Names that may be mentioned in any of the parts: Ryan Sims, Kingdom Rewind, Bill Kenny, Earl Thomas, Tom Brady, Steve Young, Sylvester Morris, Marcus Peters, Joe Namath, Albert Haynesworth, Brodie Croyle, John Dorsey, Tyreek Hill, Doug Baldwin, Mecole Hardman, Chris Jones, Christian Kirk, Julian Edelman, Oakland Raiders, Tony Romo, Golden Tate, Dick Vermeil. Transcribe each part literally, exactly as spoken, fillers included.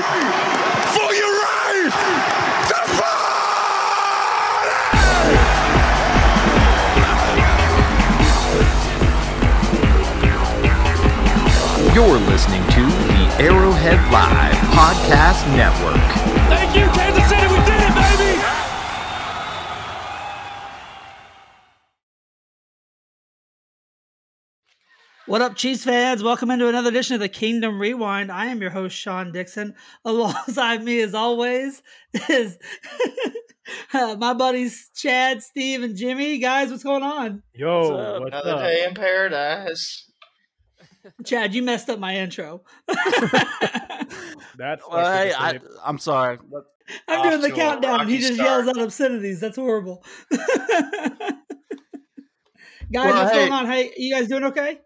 right! For your right to party! You're listening to the Arrowhead Live Podcast Network. Thank you, Kansas City. We did it, baby! What up, Chiefs fans? Welcome into another edition of the Kingdom Rewind. I am your host, Sean Dixon. Alongside me, as always, is uh, my buddies Chad, Steve, and Jimmy. Guys, what's going on? Yo, what's up? What's another up? Day in paradise. Chad, you messed up my intro. That's well, hey, I, I'm sorry. I'm Off doing the countdown. He just start. Yells out obscenities. That's horrible. Guys, well, what's hey. going on? Hey, you guys doing okay?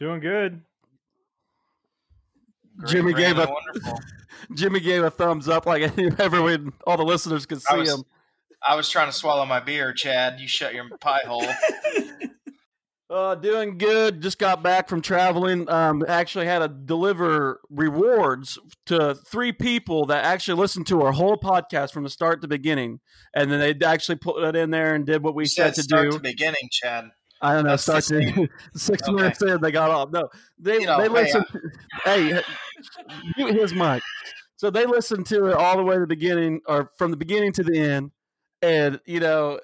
Doing good. Great, Jimmy great, gave a wonderful. Jimmy gave a thumbs up like everyone, all the listeners could see I was, him. I was trying to swallow my beer, Chad. You shut your pie hole. uh, doing good. Just got back from traveling. Um, actually had to deliver rewards to three people that actually listened to our whole podcast from the start to beginning, and then they actually put it in there and did what we you said, said to start do. Start to beginning, Chad. I don't know. That's starting six okay. minutes in, they got off. No, they you know, they listened. Hey, hey mute his mic. So they listened to it all the way to the beginning, or from the beginning to the end, and you know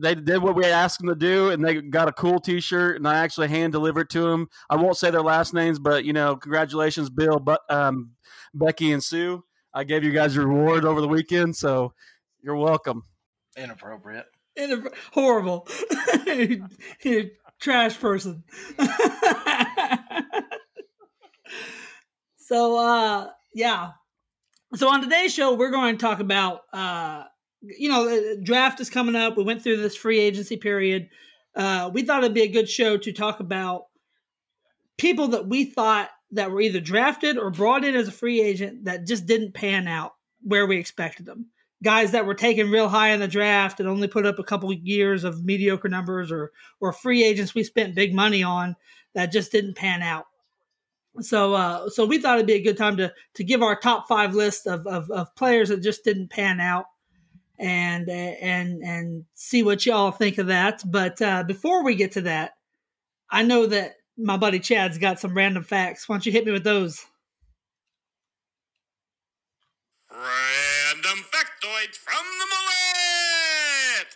they did what we asked them to do, and they got a cool T-shirt, and I actually hand delivered to them. I won't say their last names, but you know, congratulations, Bill, but um, Becky, and Sue. I gave you guys your reward over the weekend, so you're welcome. Inappropriate. A, horrible. you, you trash person. so, uh, yeah. So on today's show, we're going to talk about, uh, you know, draft is coming up. We went through this free agency period. Uh, we thought it'd be a good show to talk about people that we thought that were either drafted or brought in as a free agent that just didn't pan out where we expected them. Guys that were taken real high in the draft and only put up a couple of years of mediocre numbers, or or free agents we spent big money on that just didn't pan out. So uh, so we thought it'd be a good time to to give our top five list of of, of players that just didn't pan out, and and and see what y'all think of that. But uh, before we get to that, I know that my buddy Chad's got some random facts. Why don't you hit me with those? Random factoids from the Mullet!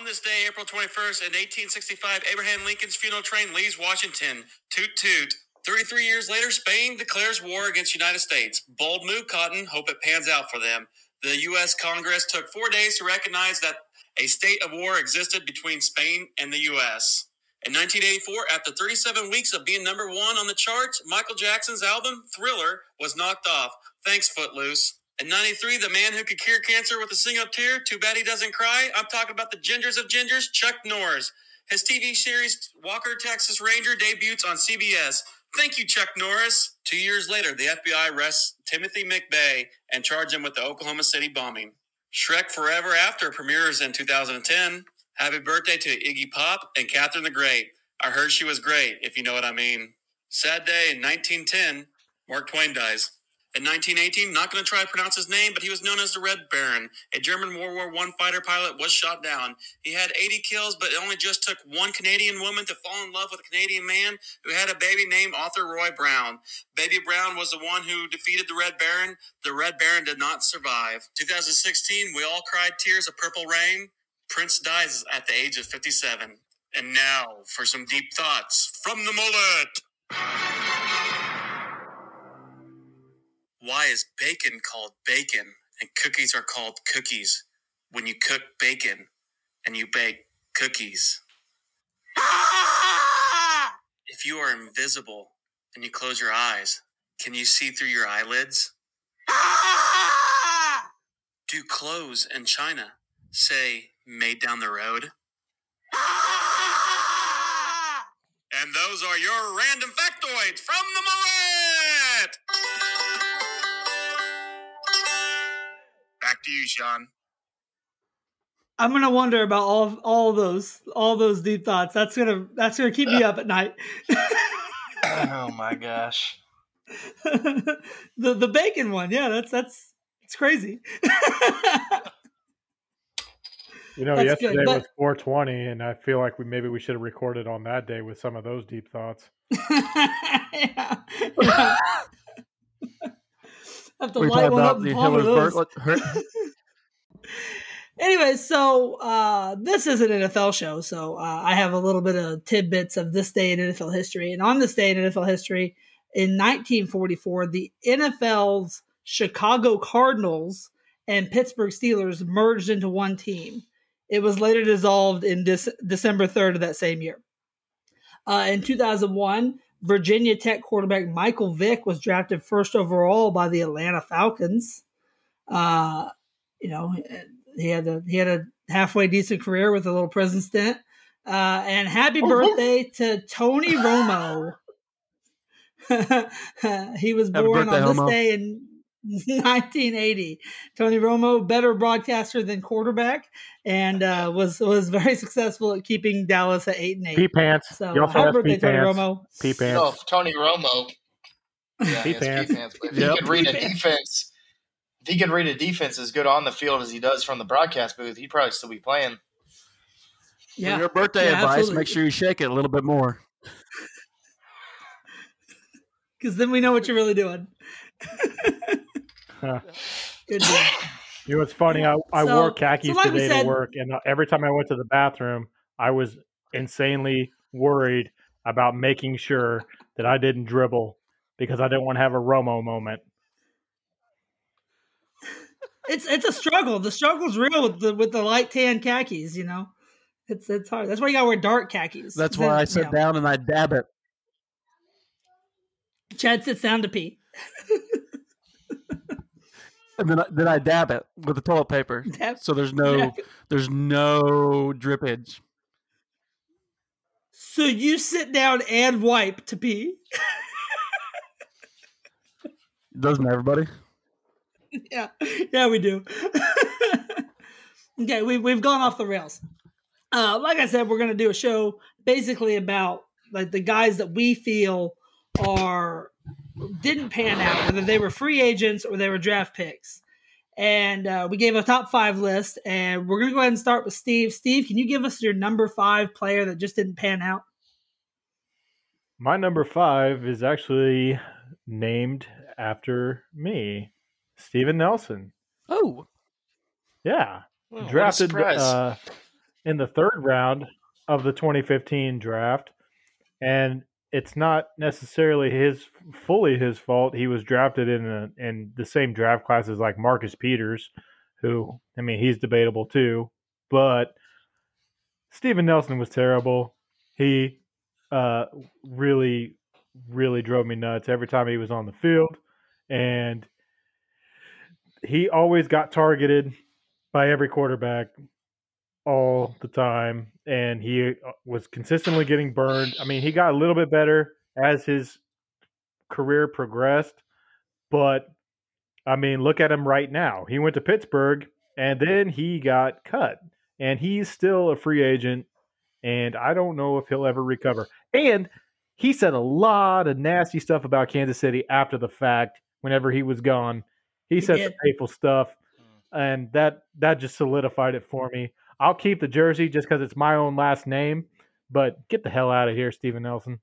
On this day, April twenty-first, in eighteen sixty-five, Abraham Lincoln's funeral train leaves Washington. Toot toot. thirty-three years later, Spain declares war against the United States. Bold move, Cotton. Hope it pans out for them. The U S. Congress took four days to recognize that a state of war existed between Spain and the U S In nineteen eighty-four, after thirty-seven weeks of being number one on the charts, Michael Jackson's album, Thriller, was knocked off. Thanks, Footloose. In ninety-three, the man who could cure cancer with a single tear, too bad he doesn't cry. I'm talking about the gingers of gingers, Chuck Norris. His T V series, Walker, Texas Ranger, debuts on C B S. Thank you, Chuck Norris. Two years later, the F B I arrests Timothy McVeigh and charge him with the Oklahoma City bombing. Shrek Forever After premieres in two thousand ten. Happy birthday to Iggy Pop and Catherine the Great. I heard she was great, if you know what I mean. Sad day in nineteen ten, Mark Twain dies. In nineteen eighteen, not going to try to pronounce his name, but he was known as the Red Baron. A German World War One fighter pilot was shot down. He had eighty kills, but it only just took one Canadian woman to fall in love with a Canadian man who had a baby named Arthur Roy Brown. Baby Brown was the one who defeated the Red Baron. The Red Baron did not survive. two thousand sixteen, we all cried tears of purple rain. Prince dies at the age of fifty-seven. And now for some deep thoughts from the Mullet. Why is bacon called bacon and cookies are called cookies when you cook bacon and you bake cookies? If you are invisible and you close your eyes, can you see through your eyelids? Do clothes in China say made down the road? Ah! And those are your random factoids from the Mullet! Back to you, Sean. I'm gonna wonder about all all those all those deep thoughts. That's gonna that's gonna keep me up at night. Oh my gosh. the the bacon one, yeah, that's that's it's crazy. You know, that's yesterday good, but... was four twenty, and I feel like we maybe we should have recorded on that day with some of those deep thoughts. Yeah. Yeah. Have to we light one up and Hitler's those. Bert- Anyway, so uh, this is an N F L show, so uh, I have a little bit of tidbits of this day in N F L history. And on this day in N F L history, in nineteen forty-four, the N F L's Chicago Cardinals and Pittsburgh Steelers merged into one team. It was later dissolved in De- December third of that same year. Uh, in two thousand one, Virginia Tech quarterback Michael Vick was drafted first overall by the Atlanta Falcons. Uh, you know, he had a he had a halfway decent career with a little prison stint. Uh, and happy birthday to Tony Romo. He was born birthday, on this Romo. Day in nineteen eighty. Tony Romo, better broadcaster than quarterback, and uh, was was very successful at keeping Dallas at eight and eight. Pee pants. So happy uh, birthday, Tony Romo. Pee pants. Oh, Tony Romo. Yeah, pee pants. Pee pants. If yep. he could read pee a pants. defense, if he could read a defense as good on the field as he does from the broadcast booth, he'd probably still be playing. Yeah. For your birthday yeah, advice: absolutely. Make sure you shake it a little bit more, because then we know what you're really doing. Huh. Good deal. It was funny. I, I so, wore khakis so like today said, to work, and every time I went to the bathroom, I was insanely worried about making sure that I didn't dribble because I didn't want to have a Romo moment. It's it's a struggle. The struggle's real with the with the light tan khakis. You know, it's it's hard. That's why you gotta wear dark khakis. That's why I sit you know. down and I dab it. Chad sits down to pee. And then I, then I dab it with the toilet paper, dab. so there's no yeah. there's no drippage. So you sit down and wipe to pee. Doesn't everybody? Yeah, yeah, we do. Okay, we we've gone off the rails. Uh, like I said, we're gonna do a show basically about like the guys that we feel are. Didn't pan out, whether they were free agents or they were draft picks. And uh, we gave a top five list, and we're going to go ahead and start with Steve. Steve, can you give us your number five player that just didn't pan out? My number five is actually named after me, Steven Nelson. Oh. Yeah. Well, drafted uh, in the third round of the twenty fifteen draft, and it's not necessarily his fully his fault. He was drafted in a, in the same draft classes like Marcus Peters, who, I mean, he's debatable too, but Steven Nelson was terrible. He uh, really, really drove me nuts every time he was on the field, and he always got targeted by every quarterback all the time, and he was consistently getting burned. I mean, he got a little bit better as his career progressed, but I mean, look at him right now. He went to Pittsburgh, and then he got cut, and he's still a free agent, and I don't know if he'll ever recover. And he said a lot of nasty stuff about Kansas City after the fact. Whenever he was gone, he, he said did. some hateful stuff, and that that just solidified it for me. I'll keep the jersey just because it's my own last name, but get the hell out of here, Steven Nelson.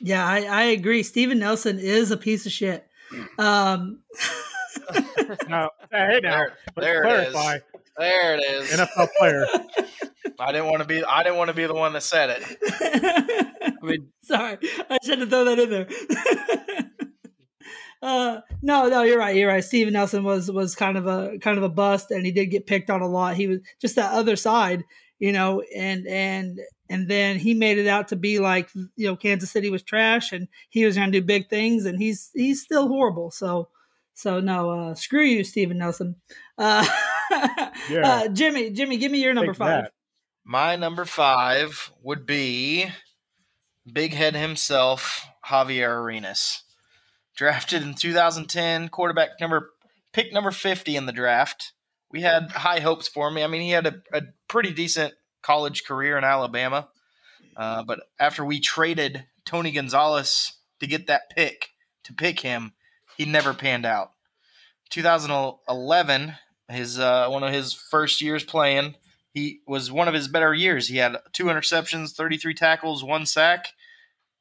Yeah, I, I agree. Steven Nelson is a piece of shit. Um... no, hey, now, there, there it is. There it is. N F L player. I didn't want to be. I didn't want to be the one that said it. I mean, sorry, I should have thrown that in there. Uh, no, no, you're right. You're right. Steven Nelson was, was kind of a, kind of a bust, and he did get picked on a lot. He was just that other side, you know, and, and, and then he made it out to be like, you know, Kansas City was trash and he was going to do big things, and he's, he's still horrible. So, so no, uh, screw you, Steven Nelson. Uh, yeah. uh Jimmy, Jimmy, give me your number Take five. That. My number five would be Big Head himself, Javier Arenas. Drafted in two thousand ten, quarterback number pick number fifty in the draft. We had high hopes for him. I mean, he had a, a pretty decent college career in Alabama, Uh, but after we traded Tony Gonzalez to get that pick, to pick him, he never panned out. twenty eleven, his uh, one of his first years playing, he was one of his better years. He had two interceptions, thirty-three tackles, one sack,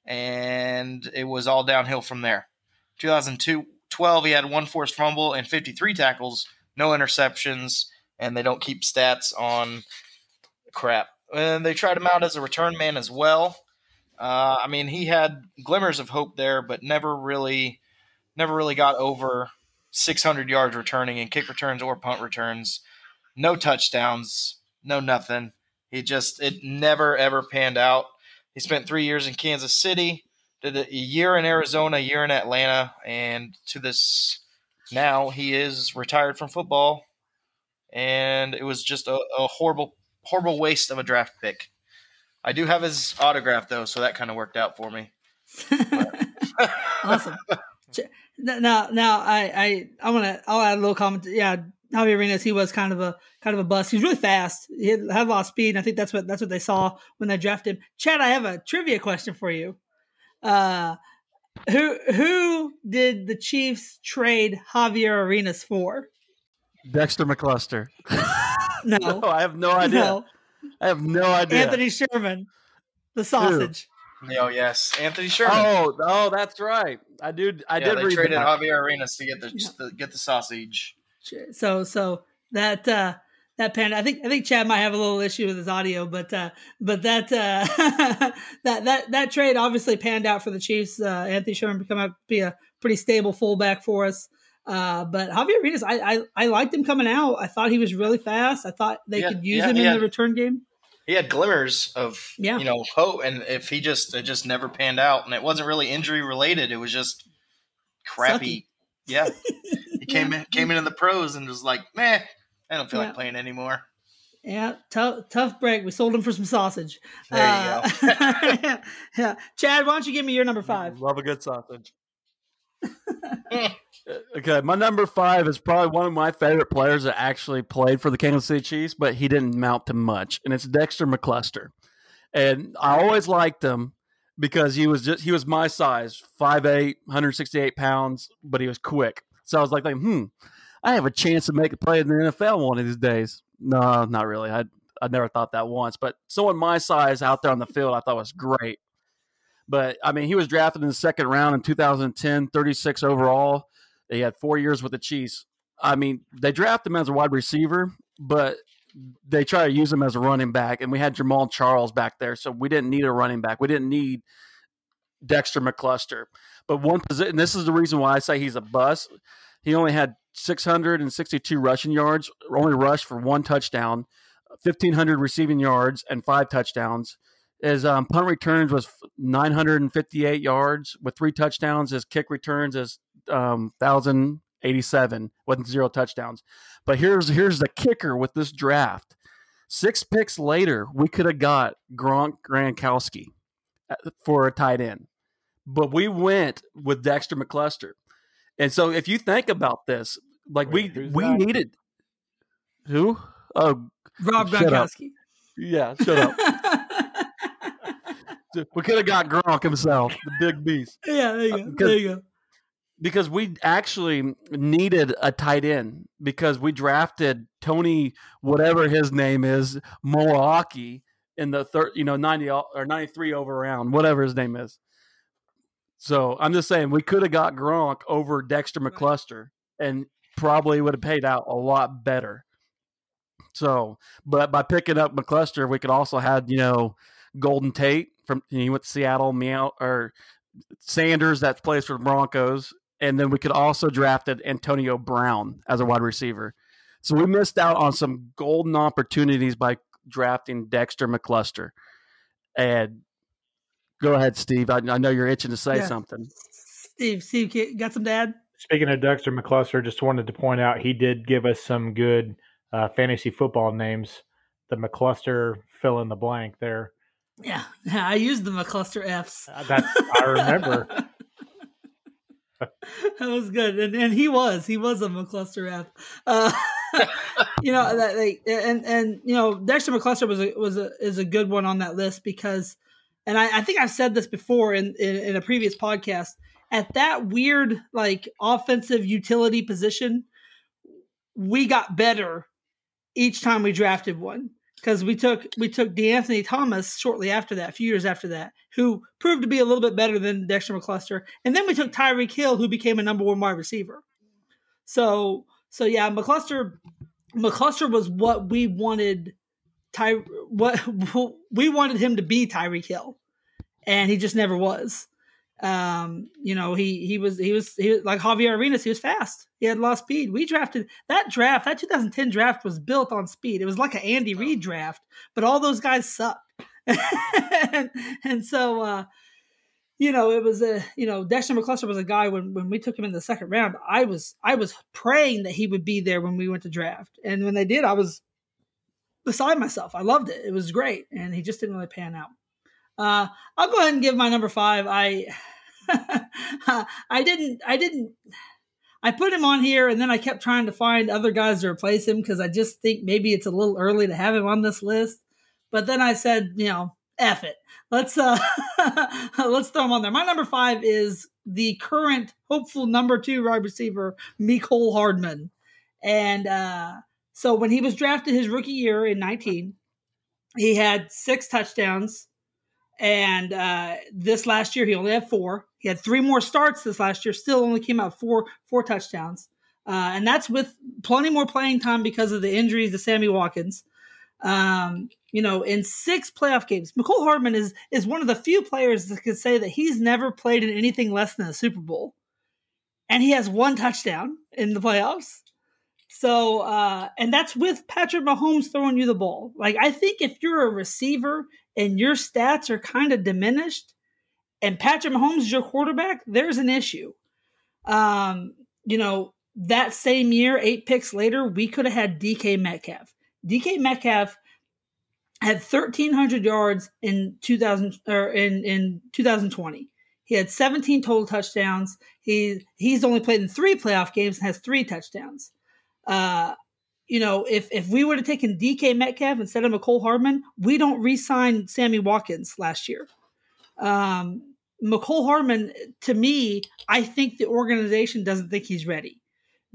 and it was all downhill from there. twenty twelve, he had one forced fumble and fifty-three tackles, no interceptions, and they don't keep stats on crap. And they tried him out as a return man as well. Uh, I mean, he had glimmers of hope there, but never really, never really got over six hundred yards returning in kick returns or punt returns. No touchdowns, no nothing. He just, it never ever panned out. He spent three years in Kansas City, did a year in Arizona, a year in Atlanta, and to this now he is retired from football. And it was just a, a horrible, horrible waste of a draft pick. I do have his autograph, though, so that kind of worked out for me. Awesome. Now, now I, I, I want to. I'll add a little comment. Yeah, Javier Arenas, he was kind of a kind of a bust. He was really fast. He had a lot of speed. And I think that's what that's what they saw when they drafted him. Chad, I have a trivia question for you. Uh, who who did the Chiefs trade Javier Arenas for? Dexter McCluster. no. no, I have no idea. No. I have no idea. Anthony Sherman, the sausage. Dude. Oh yes, Anthony Sherman. Oh, oh, that's right. I did. I yeah, did. They read traded that. Javier Arenas to get the, yeah. the get the sausage. So, so that uh, that panned. I think I think Chad might have a little issue with his audio, but uh, but that uh, that that that trade obviously panned out for the Chiefs. Uh, Anthony Sherman become out to be a pretty stable fullback for us. Uh, but Javier Arenas, I, I I liked him coming out. I thought he was really fast. I thought they yeah, could use yeah, him in had, the return game. He had glimmers of yeah. you know hope, and if he just it just never panned out, and it wasn't really injury related. It was just crappy. Sucky. Yeah, he came yeah. in, came into the pros and was like, meh, I don't feel yeah. like playing anymore. Yeah, tough tough break. We sold him for some sausage. There uh, you go. yeah, yeah. Chad, why don't you give me your number five? Love a good sausage. Okay, my number five is probably one of my favorite players that actually played for the Kansas City Chiefs, but he didn't amount to much, and it's Dexter McCluster. And I always liked him because he was just he was my size, five eight, one hundred sixty-eight pounds, but he was quick. So I was like, hmm, I have a chance to make a play in the N F L one of these days. No, not really. I I never thought that once, but someone my size out there on the field I thought was great. But, I mean, he was drafted in the second round in two thousand ten, thirty-six overall. He had four years with the Chiefs. I mean, they drafted him as a wide receiver, but they try to use him as a running back. And we had Jamal Charles back there, so we didn't need a running back. We didn't need Dexter McCluster. But one position, and this is the reason why I say he's a bust, he only had six hundred sixty-two rushing yards, only rushed for one touchdown, fifteen hundred receiving yards, and five touchdowns. His um, punt returns was nine hundred fifty-eight yards with three touchdowns. His kick returns is um, one thousand eighty-seven with zero touchdowns. But here's here's the kicker with this draft. Six picks later, we could have got Gronk Gronkowski for a tight end. But we went with Dexter McCluster. And so if you think about this, like Wait, we we that? needed – who? Oh, Rob Gronkowski. Yeah, shut up. We could have got Gronk himself, the big beast. Yeah, there you go. Because, there you go. Because we actually needed a tight end because we drafted Tony, whatever his name is, Moeaki in the third, you know, ninety or ninety-three over round, whatever his name is. So I'm just saying we could have got Gronk over Dexter McCluster and probably would have paid out a lot better. So, but by picking up McCluster, we could also have, you know, Golden Tate from he went to Seattle, Meow or Sanders that plays for the Broncos, and then we could also drafted Antonio Brown as a wide receiver. So we missed out on some golden opportunities by drafting Dexter McCluster. And go ahead, Steve. I, I know you're itching to say yeah. something. Steve, Steve, got some dad. Speaking of Dexter McCluster, just wanted to point out he did give us some good uh, fantasy football names. The McCluster fill in the blank there. Yeah, yeah, I used the McCluster F's. That's, I remember. That was good, and and he was he was a McCluster F. Uh, you know that, like, and and you know Dexter McCluster was a, was a, is a good one on that list because and I, I think I've said this before in, in, in a previous podcast, at that weird, like, offensive utility position, we got better each time we drafted one. Because we took we took DeAnthony Thomas shortly after that, a few years after that, who proved to be a little bit better than Dexter McCluster. And then we took Tyreek Hill, who became a number one wide receiver. So, so yeah, McCluster McCluster was what we wanted Ty, what we wanted him to be, Tyreek Hill. And he just never was. Um, you know, he he was he was he was like Javier Arenas. He was fast. He had a lot of speed. We drafted that draft. That two thousand ten draft was built on speed. It was like an Andy oh. Reid draft, but all those guys sucked. and, and so, uh, you know, it was a you know, Dexter McCluster was a guy when when we took him in the second round. I was I was praying that he would be there when we went to draft, and when they did, I was beside myself. I loved it. It was great, and he just didn't really pan out. Uh, I'll go ahead and give my number five. I, I didn't, I didn't, I put him on here and then I kept trying to find other guys to replace him, cause I just think maybe it's a little early to have him on this list. But then I said, you know, F it. Let's, uh, let's throw him on there. My number five is the current hopeful number two wide receiver, Mecole Hardman. And, uh, so when he was drafted his rookie year in nineteen, he had six touchdowns. And uh, this last year, he only had four. He had three more starts this last year, still only came out four four touchdowns. Uh, and that's with plenty more playing time because of the injuries to Sammy Watkins. Um, you know, in six playoff games, Mecole Hardman is is one of the few players that can say that he's never played in anything less than a Super Bowl. And he has one touchdown in the playoffs. So, uh, and that's with Patrick Mahomes throwing you the ball. Like, I think if you're a receiver and your stats are kind of diminished and Patrick Mahomes is your quarterback, there's an issue. Um, you know, that same year, eight picks later, we could have had D K Metcalf. D K Metcalf had thirteen hundred yards in two thousand or in, in two thousand twenty. He had seventeen total touchdowns. He, he's only played in three playoff games and has three touchdowns. Uh, you know, if, if we would have taken D K Metcalf instead of Mecole Hardman, we don't re-sign Sammy Watkins last year. Um, Mecole Hardman, to me, I think the organization doesn't think he's ready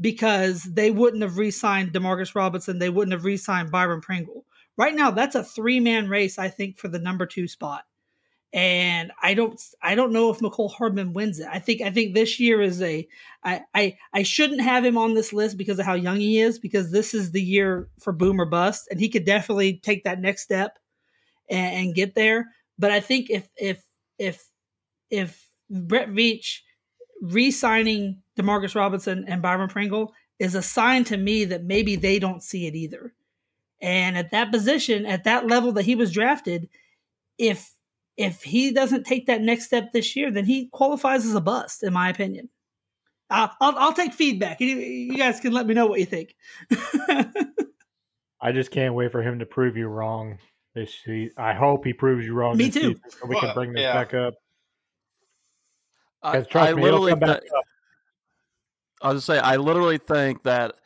because they wouldn't have re-signed Demarcus Robinson. They wouldn't have re-signed Byron Pringle. Right now, that's a three-man race, I think, for the number two spot. And I don't, I don't know if Mecole Hardman wins it. I think, I think this year is a, I, I, I shouldn't have him on this list because of how young he is, because this is the year for boom or bust, and he could definitely take that next step and, and get there. But I think if, if, if, if Brett Veach re-signing Demarcus Robinson and Byron Pringle is a sign to me that maybe they don't see it either. And at that position, at that level that he was drafted, if, If he doesn't take that next step this year, then he qualifies as a bust, in my opinion. I'll, I'll, I'll take feedback. You, you guys can let me know what you think. I just can't wait for him to prove you wrong this season. I hope he proves you wrong. Me this too. Season so we well, can bring this yeah. back up. I, trust I me, literally th- back up. I was going to say, I literally think that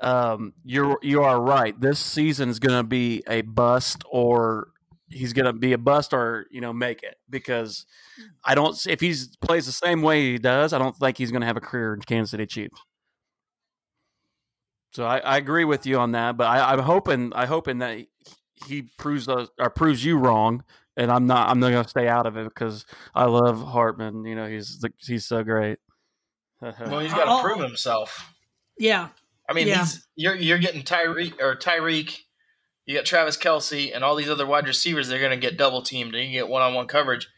um, you're you are right. This season is going to be a bust or. He's going to be a bust or, you know, make it because I don't – if he plays the same way he does, I don't think he's going to have a career in Kansas City Chiefs. So I, I agree with you on that, but I, I'm hoping I'm hoping that he, he proves those, or proves you wrong, and I'm not I'm not going to stay out of it because I love Hartman. You know, he's he's so great. Well, he's got to oh. prove himself. Yeah. I mean, yeah. He's, you're you're getting Tyreek or Tyreek – you got Travis Kelce and all these other wide receivers. They're going to get double teamed. And you get one-on-one coverage.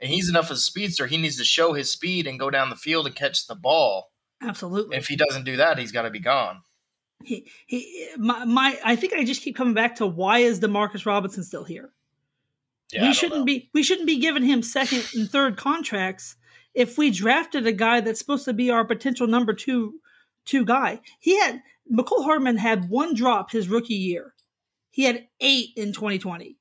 And he's enough of a speedster. He needs to show his speed and go down the field and catch the ball. Absolutely. If he doesn't do that, he's got to be gone. He, he, my, my, I think I just keep coming back to why is Demarcus Robinson still here? Yeah, we shouldn't know. be. We shouldn't be giving him second and third contracts if we drafted a guy that's supposed to be our potential number two, two guy. He had Mecole Hardman had one drop his rookie year. He had eight in twenty twenty.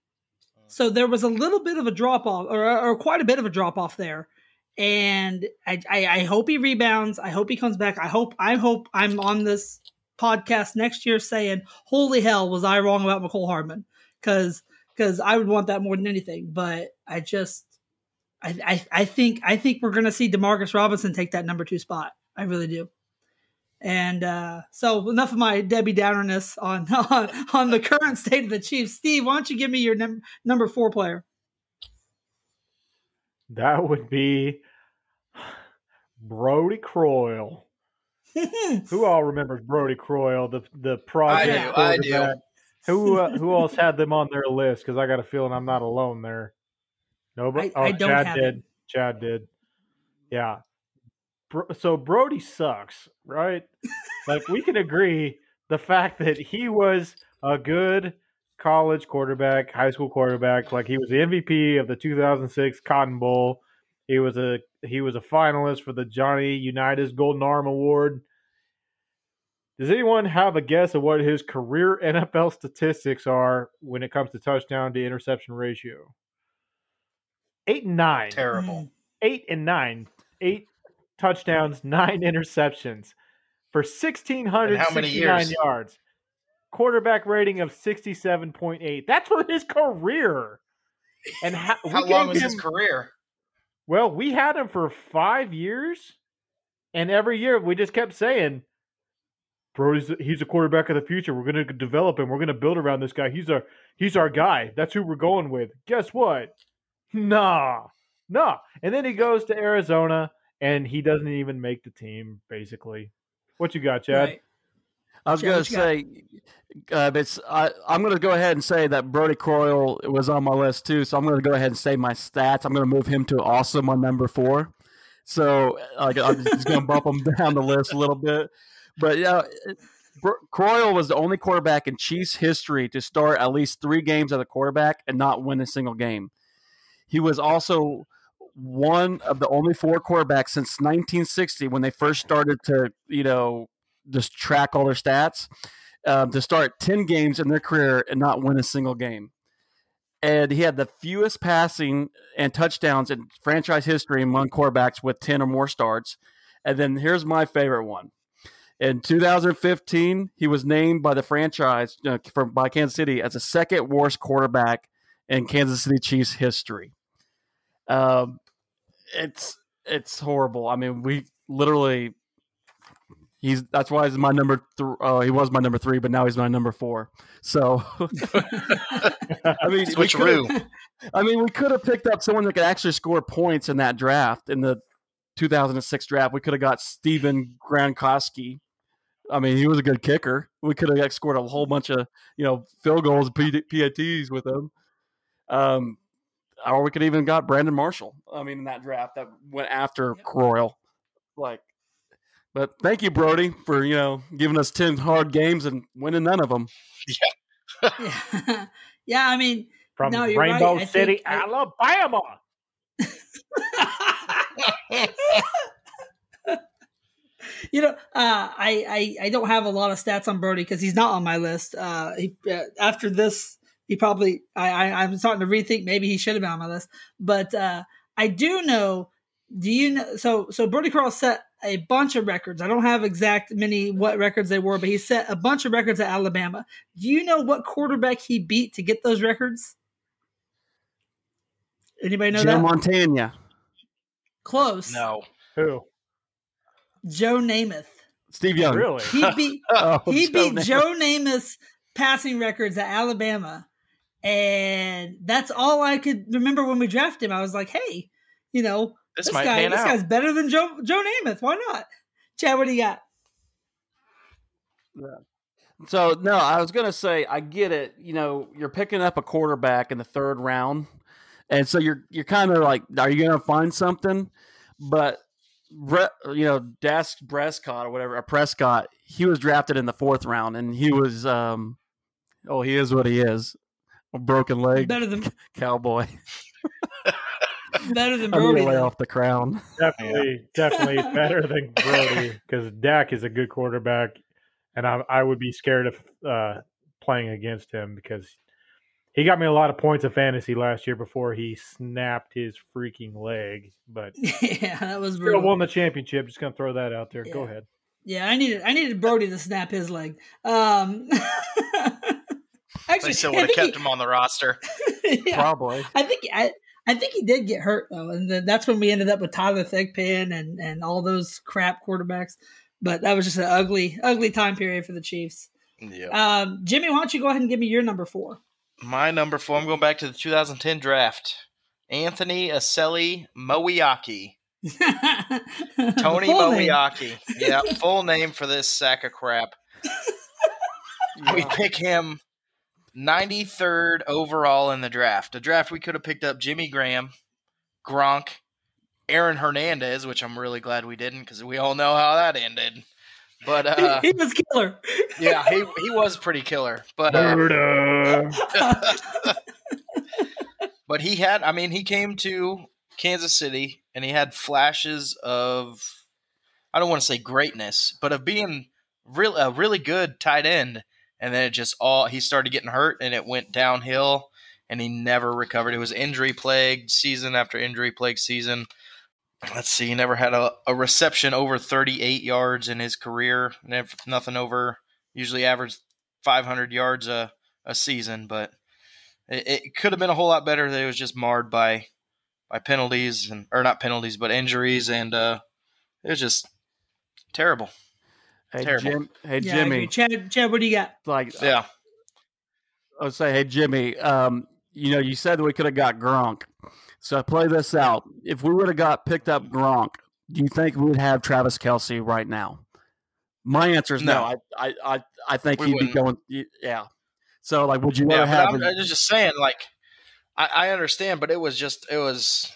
So there was a little bit of a drop-off, or, or quite a bit of a drop-off there. And I, I, I hope he rebounds. I hope he comes back. I hope I hope I'm on this podcast next year saying, holy hell, was I wrong about Mecole Hardman? Because because I would want that more than anything. But I just, I, I, I think, I think we're going to see Demarcus Robinson take that number two spot. I really do. And uh, so enough of my Debbie Downerness on, on on the current state of the Chiefs. Steve, why don't you give me your num- number four player? That would be Brodie Croyle. Who all remembers Brodie Croyle, the the project I do, quarterback? I do. Who uh, who else had them on their list? Because I got a feeling I'm not alone there. Nobody. I, oh, I don't Chad have did. It. Chad did. Yeah. So Brodie sucks, right? Like, we can agree the fact that he was a good college quarterback, high school quarterback. Like, he was the M V P of the two thousand six Cotton Bowl. He was a he was a finalist for the Johnny Unitas Golden Arm Award. Does anyone have a guess of what his career N F L statistics are when it comes to touchdown to interception ratio? Eight and nine. Terrible. Eight and nine. Eight. Touchdowns, nine interceptions for one thousand six hundred sixty-nine yards. Quarterback rating of sixty-seven point eight. That's for his career. And how, how long was him, his career? Well, we had him for five years, and every year we just kept saying, bro, he's, he's a quarterback of the future. We're going to develop him. We're going to build around this guy. He's our, he's our guy. That's who we're going with. Guess what? Nah. Nah. And then he goes to Arizona, and he doesn't even make the team, basically. What you got, Chad? Right. I was going to say, uh, it's, I, I'm going to go ahead and say that Brodie Croyle was on my list too, so I'm going to go ahead and say my stats. I'm going to move him to also my number four. So uh, I'm just going to bump him down the list a little bit. But yeah, Bro- Croyle was the only quarterback in Chiefs history to start at least three games as a quarterback and not win a single game. He was also one of the only four quarterbacks since nineteen sixty, when they first started to, you know, just track all their stats, um, to start ten games in their career and not win a single game. And he had the fewest passing and touchdowns in franchise history among quarterbacks with ten or more starts. And then here's my favorite one. In two thousand fifteen, he was named by the franchise, uh, from, by Kansas City, as the second worst quarterback in Kansas City Chiefs history. Um, it's, it's horrible. I mean, we literally, he's, that's why he's my number three. Oh, he was my number three, but now he's my number four. So, I mean, Switch we I mean, we could have picked up someone that could actually score points in that draft, in the two thousand six draft. We could have got Steven Gronkowski. I mean, he was a good kicker. We could have like, scored a whole bunch of, you know, field goals, P A Ts with him. Um, Or we could even got Brandon Marshall. I mean, in that draft that went after yep. Croyle. Like, but thank you, Brodie, for, you know, giving us ten hard games and winning none of them. Yeah, yeah. yeah I mean, from no, Rainbow right. City, I think, Alabama. You know, uh, I, I I don't have a lot of stats on Brodie because he's not on my list. Uh, he, uh, after this. He probably, I, I, I'm starting to rethink, maybe he should have been on my list. But uh, I do know, do you know, so so Brodie Croyle set a bunch of records. I don't have exact many what records they were, but he set a bunch of records at Alabama. Do you know what quarterback he beat to get those records? Anybody know Joe that? Joe Montana. Close. No. Who? Joe Namath. Steve Young. Really? He beat, oh, he Joe beat Namath. Joe Namath's passing records at Alabama. And that's all I could remember when we drafted him. I was like, hey, you know, this, this, guy, this guy's better than Joe, Joe Namath. Why not? Chad, what do you got? Yeah. So, no, I was going to say, I get it. You know, you're picking up a quarterback in the third round. And so you're, you're kind of like, are you going to find something? But, you know, Dax Prescott or whatever, or Prescott, he was drafted in the fourth round, and he was, um, oh, he is what he is. A broken leg, better than cowboy. Better than Brodie. Lay off the crown. Definitely, definitely better than Brodie, because Dak is a good quarterback, and I, I would be scared of uh, playing against him because he got me a lot of points of fantasy last year before he snapped his freaking leg. But yeah, that was brutal. Still won the championship. Just gonna throw that out there. Yeah. Go ahead. Yeah, I needed I needed Brodie to snap his leg. Um Actually, they still would have kept he, him on the roster. Yeah, probably. I think I, I think he did get hurt, though. And the, that's when we ended up with Tyler Thigpen and, and all those crap quarterbacks. But that was just an ugly, ugly time period for the Chiefs. Yeah. Um, Jimmy, why don't you go ahead and give me your number four? My number four, I'm going back to the two thousand ten draft. Anthony Aselli Moeaki. Tony Moeaki. Yeah, full name for this sack of crap. Yeah. We pick him ninety-third overall in the draft. A draft we could have picked up Jimmy Graham, Gronk, Aaron Hernandez, which I'm really glad we didn't because we all know how that ended. But uh, he was killer. Yeah, he he was pretty killer. But uh, but he had. I mean, he came to Kansas City and he had flashes of, I don't want to say greatness, but of being real a really good tight end. And then it just all he started getting hurt and it went downhill and he never recovered. It was injury plagued season after injury plagued season. Let's see, he never had a, a reception over thirty-eight yards in his career. Never, nothing over, usually averaged five hundred yards a, a season, but it, it could have been a whole lot better. That it was just marred by by penalties, and or not penalties, but injuries, and uh, it was just terrible. Hey, terrible. Jim, hey yeah, Jimmy. Chad, Chad, what do you got? Like, yeah. I would say, hey, Jimmy, um, you know, you said that we could have got Gronk. So play this out. If we would have got picked up Gronk, do you think we would have Travis Kelce right now? My answer is no. no. I, I, I, I think we he'd wouldn't. be going. Yeah. So like, would you yeah, have? I'm, I'm just saying, like, I, I understand, but it was just, it was,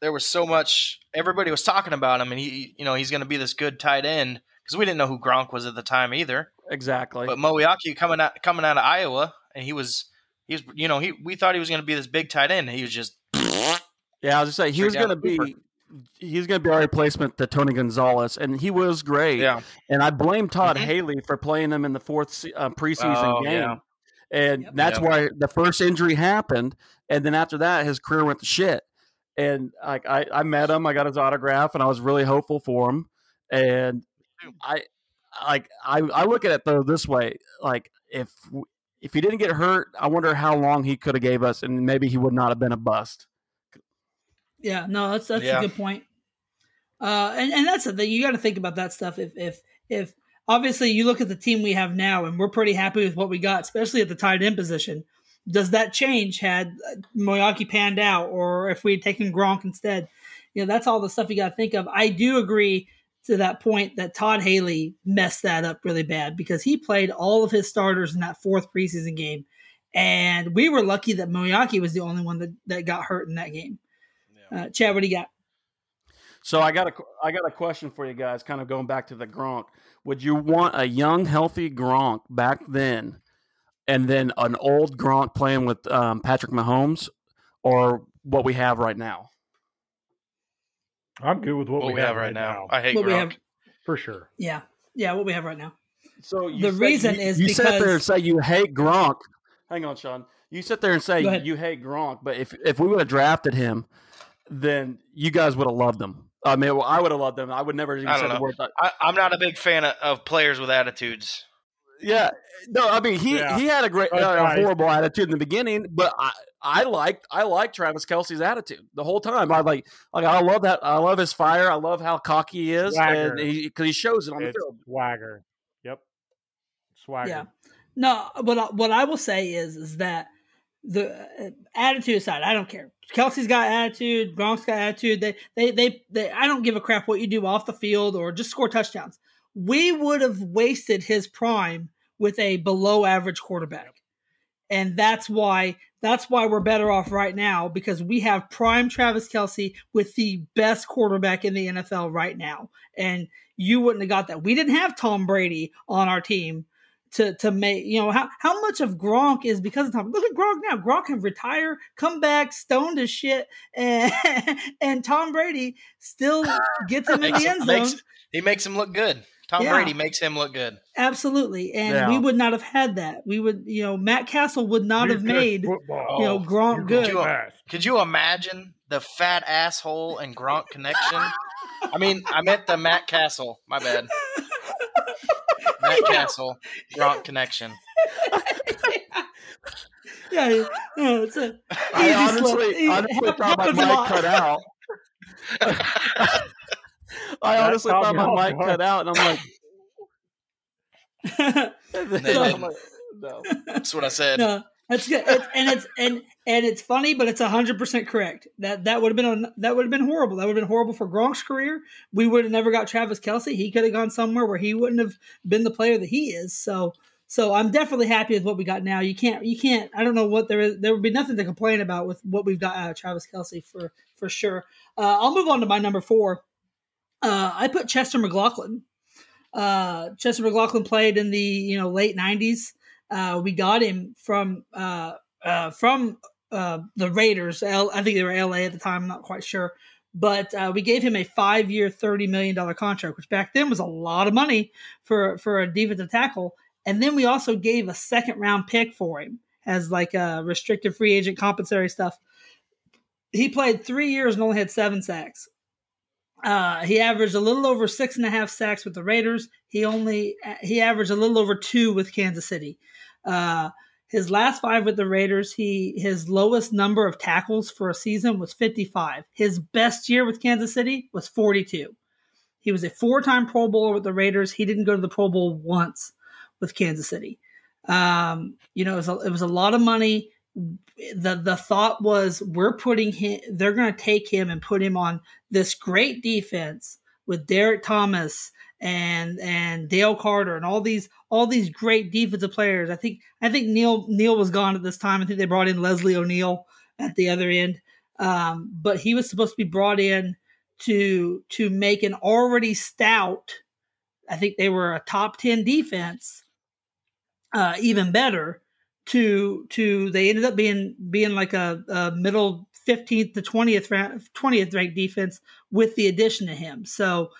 there was so much. Everybody was talking about him, and he, you know, he's going to be this good tight end because we didn't know who Gronk was at the time either. Exactly. But Moeaki coming out, coming out of Iowa, and he was, he was, you know, he we thought he was going to be this big tight end. And he was just. Yeah, I was just saying he was going to be, he's going to be our replacement to Tony Gonzalez, and he was great. Yeah, and I blame Todd mm-hmm. Haley for playing him in the fourth uh, preseason oh, game, yeah. and yep. that's yep. why the first injury happened, and then after that, his career went to shit. And I, I, I met him, I got his autograph, and I was really hopeful for him. And I, like, I, I look at it though this way: like, if if he didn't get hurt, I wonder how long he could have gave us, and maybe he would not have been a bust. Yeah, no, that's that's yeah. a good point. Uh, and, and that's the thing. You got to think about that stuff. If, if, if obviously you look at the team we have now and we're pretty happy with what we got, especially at the tight end position, does that change had Moeaki panned out or if we had taken Gronk instead? You know, that's all the stuff you got to think of. I do agree to that point that Todd Haley messed that up really bad because he played all of his starters in that fourth preseason game. And we were lucky that Moeaki was the only one that, that got hurt in that game. Uh, Chad, what do you got? So I got a I got a question for you guys. Kind of going back to the Gronk, would you want a young, healthy Gronk back then, and then an old Gronk playing with um, Patrick Mahomes, or what we have right now? I'm good with what, what we, we have, have right now. now. I hate what Gronk we have, for sure. Yeah, yeah, what we have right now. So you the say, reason you, is you because... sit there and say you hate Gronk. Hang on, Sean. You sit there and say you hate Gronk, but if if we would have drafted him. Then you guys would have loved them. I mean, well, I would have loved them. I would never even say the word. I, I'm not a big fan of, of players with attitudes. Yeah, no, I mean he, yeah. he had a great, uh, a horrible attitude in the beginning, but I I liked I liked Travis Kelce's attitude the whole time. I like like I love that. I love his fire. I love how cocky he is, swagger. and because he, he shows it on it's the field. Swagger. Yep. Swagger. Yeah. No, but what I will say is is that. The attitude aside, I don't care. Kelce's got attitude. Gronk's got attitude. They, they, they, they, I don't give a crap what you do off the field or just score touchdowns. We would have wasted his prime with a below average quarterback. And that's why, that's why we're better off right now because we have prime Travis Kelce with the best quarterback in the N F L right now. And you wouldn't have got that. We didn't have Tom Brady on our team. To to make you know how, how much of Gronk is because of Tom. Look at Gronk now. Gronk can retire, come back, stoned as shit, and and Tom Brady still gets him in the end zone. Makes, he makes him look good. Tom yeah. Brady makes him look good. Absolutely, and yeah. we would not have had that. We would, you know, Matt Castle would not You're have made football. you know Gronk You're good. Could you, could you imagine the fat asshole and Gronk connection? I mean, I meant the Matt Castle. My bad. Matt Castle, Gronk connection. Yeah, yeah, it's a easy I honestly, slip. honestly thought my mic cut out. I that honestly thought my mic hard. cut out, and I'm like, then, so, I'm like no. That's what I said. No, that's good. It's, and it's and and it's funny, but it's one hundred percent correct. That that would have been a, that would have been horrible. That would have been horrible for Gronk's career. We would have never got Travis Kelce. He could have gone somewhere where he wouldn't have been the player that he is. So. So I'm definitely happy with what we got now. You can't, you can't. I don't know what there is. There would be nothing to complain about with what we've got out of Travis Kelce for for sure. Uh, I'll move on to my number four. Uh, I put Chester McLaughlin. Uh, Chester McLaughlin played in the you know late nineties. Uh, we got him from uh, uh, from uh, the Raiders. L- I think they were L A at the time. I'm not quite sure. But uh, we gave him a five-year, thirty million dollars contract, which back then was a lot of money for for a defensive tackle. And then we also gave a second round pick for him as like a restricted free agent compensatory stuff. He played three years and only had seven sacks. Uh, he averaged a little over six and a half sacks with the Raiders. He only he averaged a little over two with Kansas City. Uh, his last five with the Raiders, he his lowest number of tackles for a season was fifty-five. His best year with Kansas City was forty-two. He was a four-time Pro Bowler with the Raiders. He didn't go to the Pro Bowl once with Kansas City. Um, you know, it was, a, it was a lot of money. The the thought was we're putting him, they're going to take him and put him on this great defense with Derek Thomas and, and Dale Carter and all these, all these great defensive players. I think, I think Neil, Neil was gone at this time. I think they brought in Leslie O'Neal at the other end. Um, but he was supposed to be brought in to, to make an already stout, I think they were a top ten defense. Uh, even better to to they ended up being being like a, a middle fifteenth to twentieth round, twentieth ranked defense with the addition of him. So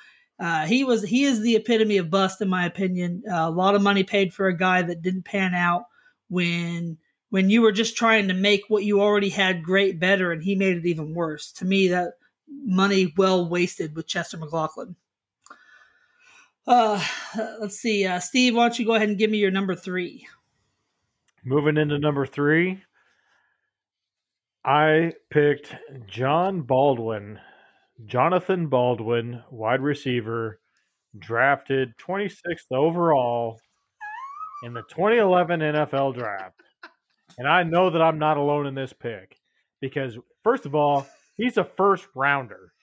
uh, he was he is the epitome of bust in my opinion. Uh, a lot of money paid for a guy that didn't pan out when when you were just trying to make what you already had great better, and he made it even worse. To me, that money well wasted with Chester McLaughlin. Uh, let's see. Uh, Steve, why don't you go ahead and give me your number three? Moving into number three, I picked John Baldwin, Jonathan Baldwin, wide receiver, drafted twenty-sixth overall in the twenty eleven N F L draft. And I know that I'm not alone in this pick because, first of all, he's a first rounder.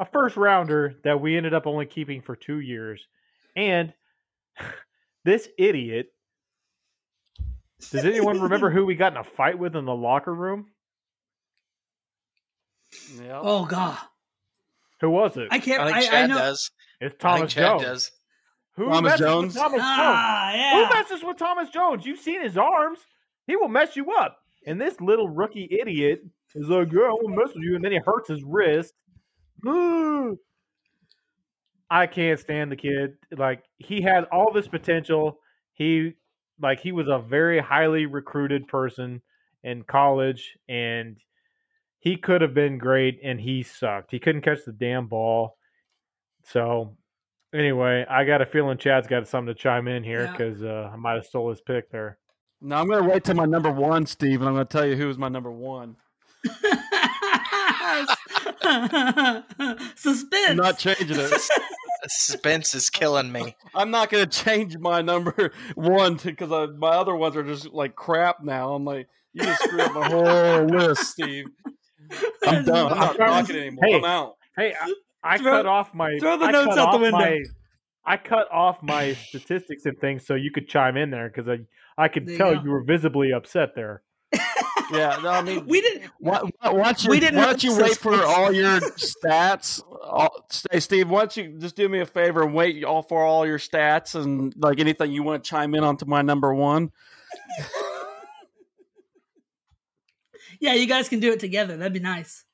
A first rounder that we ended up only keeping for two years. And this idiot, does anyone remember who we got in a fight with in the locker room? Yep. Oh, God. Who was it? I can't. I think I, Chad I know. does. It's Thomas Jones. Does. Who Thomas Jones? Thomas ah, Jones? Yeah. Who messes with Thomas Jones? You've seen his arms. He will mess you up. And this little rookie idiot is like, yeah, I will mess with you. And then he hurts his wrist. Ooh. I can't stand the kid. Like, he had all this potential. He like he was a very highly recruited person in college, and he could have been great, and he sucked. He couldn't catch the damn ball. So anyway, I got a feeling Chad's got something to chime in here because yeah. uh, I might have stole his pick there. No, I'm going to wait till my number one, Steve, and I'm going to tell you who was my number one. Suspense. I'm not changing it. Suspense is killing me. I'm not going to change my number one because my other ones are just like crap now. I'm like, you just screwed up my whole list, Steve. I'm done. I'm not talking anymore. Hey, I'm out. Hey, I, I throw, cut off my throw the I notes out the window. My, I cut off my statistics and things so you could chime in there because I I could there tell you, you were visibly upset there. Yeah, no, I mean, we didn't. Why, why don't you, didn't why don't you wait for all your stats? All, hey, Steve, why don't you just do me a favor and wait all for all your stats and like anything you want to chime in onto my number one? Yeah, you guys can do it together. That'd be nice.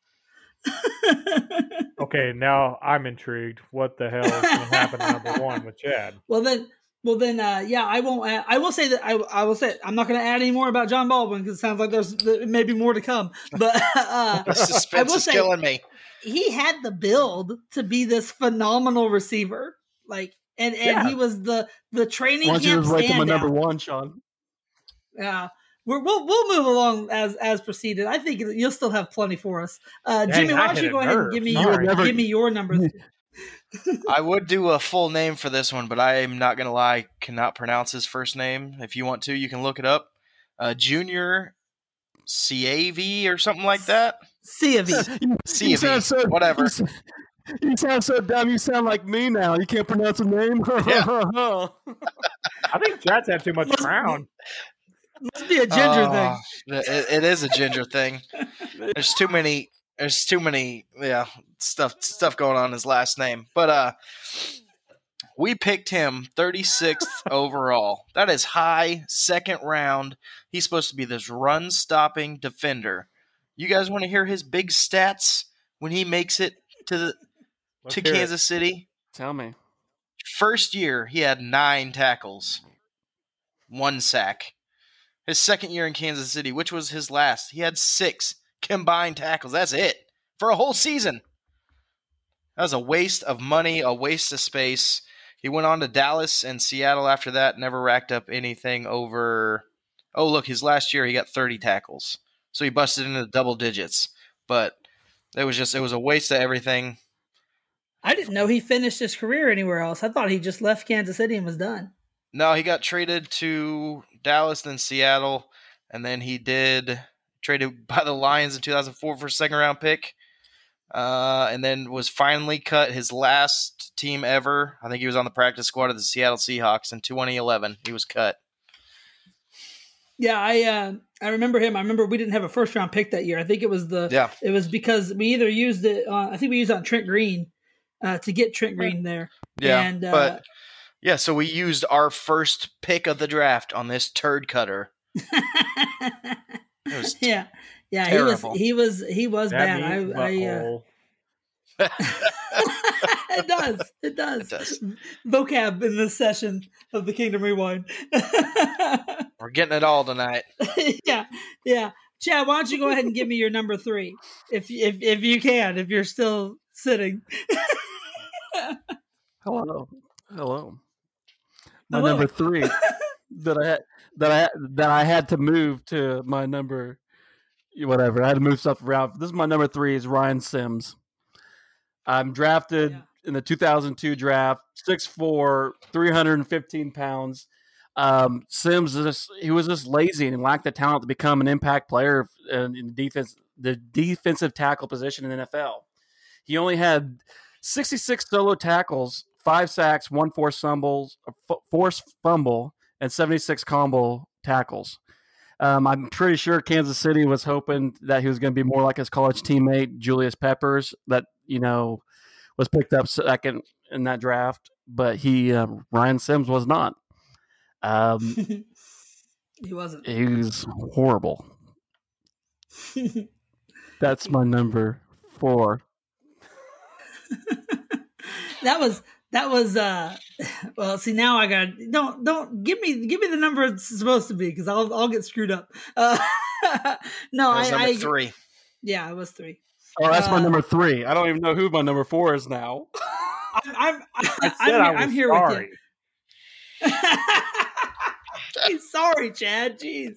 Okay, now I'm intrigued. What the hell is going to happen to number one with Chad? Well, then. Well then, uh, yeah, I won't. Add, I will say that I, I will say I'm not going to add any more about John Baldwin because it sounds like there's there maybe more to come. But uh, the suspense I will say, is killing me. He had the build to be this phenomenal receiver, like, and, and yeah. he was the the training camp standout. Why don't you just wait till my number one, Sean? Yeah. we're, we'll we'll move along as as proceeded. I think you'll still have plenty for us. Uh, Dang, Jimmy, why don't you go ahead nerve. and give me Sorry. your never... give me your number? I would do a full name for this one, but I am not gonna lie, cannot pronounce his first name. If you want to, you can look it up. Uh, Junior Seave or something like that. Seave, Seave, so, whatever. You sound, you sound so dumb. You sound like me now. You can't pronounce a name. Yeah. I think Chad's had too much crown. Must be a ginger uh, thing. It, it is a ginger thing. There's too many. There's too many. Yeah, stuff stuff going on in his last name. But uh, we picked him thirty-sixth overall. That is high, second round. He's supposed to be this run-stopping defender. You guys want to hear his big stats when he makes it to the, to Kansas City? Tell me. First year, he had nine tackles, one sack. His second year in Kansas City, which was his last, he had six combined tackles. That's it for a whole season. That was a waste of money, a waste of space. He went on to Dallas and Seattle after that, never racked up anything over. Oh, look, his last year, he got thirty tackles. So he busted into double digits. But it was just, it was a waste of everything. I didn't know he finished his career anywhere else. I thought he just left Kansas City and was done. No, he got traded to Dallas, then Seattle, and then he did traded by the Lions in two thousand four for a second-round pick, uh, and then was finally cut his last team ever. I think he was on the practice squad of the Seattle Seahawks in twenty eleven. He was cut. Yeah, I uh, I remember him. I remember we didn't have a first-round pick that year. I think it was the yeah. It was because we either used it on, I think we used it on Trent Green uh, to get Trent Green there. Yeah, and, uh, but – yeah, so we used our first pick of the draft on this turd cutter. It was t- yeah, yeah, terrible. he was he was he was that bad. I, I, uh... it does, it does, it does. Vocab in this session of the Kingdom Rewind. We're getting it all tonight. yeah, yeah. Chad, why don't you go ahead and give me your number three, if if if you can, if you're still sitting. Hello. Hello. My Hello. number three that I had, that I that I had to move to my number, whatever. I had to move stuff around. This is my number three is Ryan Sims. I'm drafted yeah. in the two thousand two draft, six foot four, three hundred fifteen pounds. Um, Sims is just, he was just lazy and lacked the talent to become an impact player in defense, the defensive tackle position in the N F L. He only had sixty-six solo tackles, five sacks, one forced fumble, forced fumble, and seventy-six combo tackles. Um, I'm pretty sure Kansas City was hoping that he was going to be more like his college teammate, Julius Peppers, that, you know, was picked up second in that draft, but he, uh, Ryan Sims was not. Um, he wasn't. He was horrible. That's my number four. That was... That was uh, well. See, now I got don't don't give me give me the number it's supposed to be because I'll I'll get screwed up. Uh, no, I number I, three. Yeah, it was three. Oh, that's uh, my number three. I don't even know who my number four is now. I'm I'm I I'm, here, I I'm here sorry. with you. He's sorry, Chad. Jeez,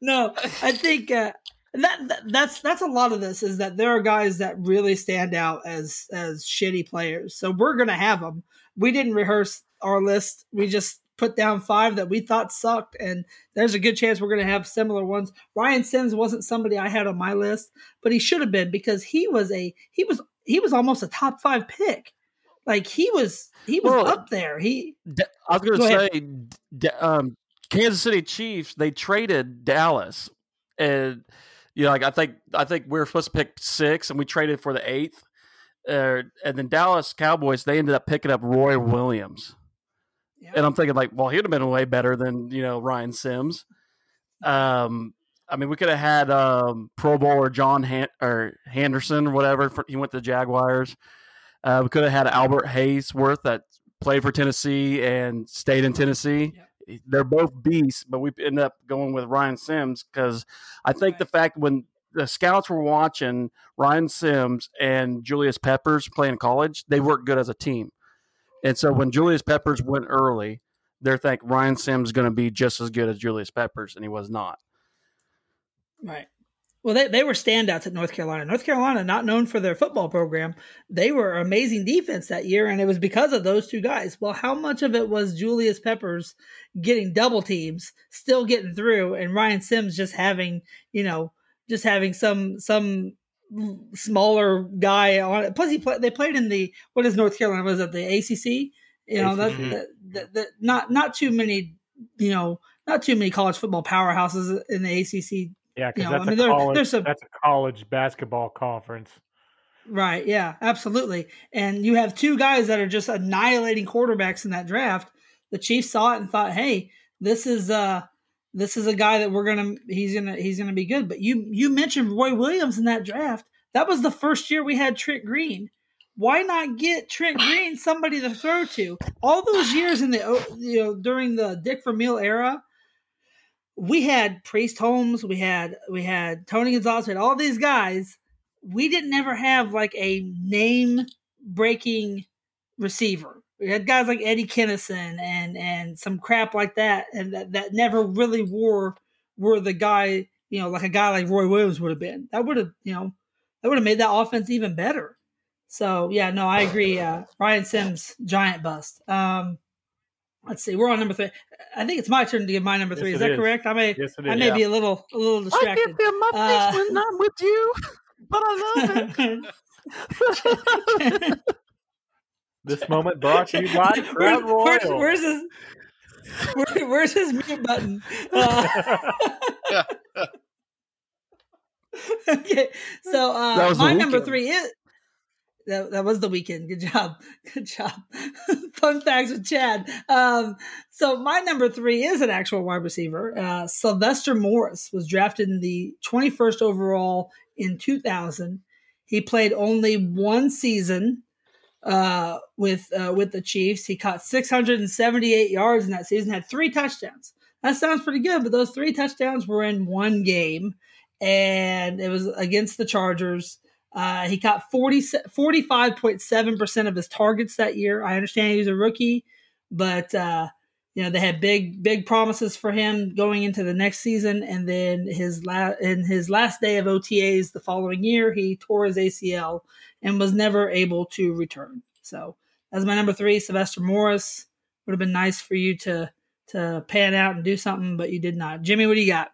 no, I think uh, that, that that's that's a lot of this is that there are guys that really stand out as as shitty players. So we're gonna have them. We didn't rehearse our list. We just put down five that we thought sucked, and there's a good chance we're gonna have similar ones. Ryan Sims wasn't somebody I had on my list, but he should have been because he was a he was he was almost a top five pick. Like he was he was well, up there. He I was gonna go say d- um, Kansas City Chiefs. They traded Dallas and. You know, like I think I think we were supposed to pick six, and we traded for the eighth. Uh, and then Dallas Cowboys, they ended up picking up Roy Williams. Yeah. And I'm thinking, like, well, he'd have been way better than, you know, Ryan Sims. Um, I mean, we could have had um, Pro Bowler John Han- or Henderson or whatever. For, he went to the Jaguars. Uh, we could have had Albert Hayesworth that played for Tennessee and stayed in Tennessee. Yeah. They're both beasts, but we ended up going with Ryan Sims because I think right. the fact when the scouts were watching Ryan Sims and Julius Peppers playing college, they worked good as a team. And so when Julius Peppers went early, they're thinking Ryan Sims is going to be just as good as Julius Peppers, and he was not. Right. Well, they, they were standouts at North Carolina. North Carolina, not known for their football program, they were amazing defense that year, and it was because of those two guys. Well, how much of it was Julius Peppers getting double teams, still getting through, and Ryan Sims just having, you know, just having some some smaller guy on it? Plus, he play, they played in the, what is North Carolina? Was it the A C C? You know, that, that, that, that not not too many, you know, not too many college football powerhouses in the A C C. Yeah, because you know, that's, I mean, a college, some, that's a college basketball conference. Right, yeah, absolutely. And you have two guys that are just annihilating quarterbacks in that draft. The Chiefs saw it and thought, hey, this is uh this is a guy that we're gonna he's gonna he's gonna be good. But you you mentioned Roy Williams in that draft. That was the first year we had Trent Green. Why not get Trent Green somebody to throw to? All those years in the you know during the Dick Vermeil era, we had Priest Holmes, we had we had Tony Gonzalez, we had all these guys. We didn't ever have like a name-breaking receiver. We had guys like Eddie Kennison and and some crap like that, and that, that never really wore were the guy, you know, like a guy like Roy Williams would have been. That would have, you know, that would have made that offense even better. So yeah, no, I agree. Uh, Ryan Sims, giant bust. Um, Let's see. We're on number three. I think it's my turn to give my number three. Yes, is that is. correct? I may, yes, is, I may yeah. be a little, a little distracted. I can feel my face uh, when I'm with you, but I love it. This moment brought to you by Crown Royal. Where's, where's his? Where, where's his mute button? Uh, okay, so uh, my number three is. That, that was the weekend. Good job. Good job. Fun facts with Chad. Um, so my number three is an actual wide receiver. Uh, Sylvester Morris was drafted in the twenty-first overall in two thousand. He played only one season uh, with uh, with the Chiefs. He caught six hundred seventy-eight yards in that season, had three touchdowns. That sounds pretty good, but those three touchdowns were in one game, and it was against the Chargers. Uh, he caught forty-five point seven percent of his targets that year. I understand he was a rookie, but uh, you know they had big, big promises for him going into the next season. And then his la- in his last day of O T As the following year, he tore his A C L and was never able to return. So that's my number three, Sylvester Morris. Would have been nice for you to to pan out and do something, but you did not. Jimmy, what do you got?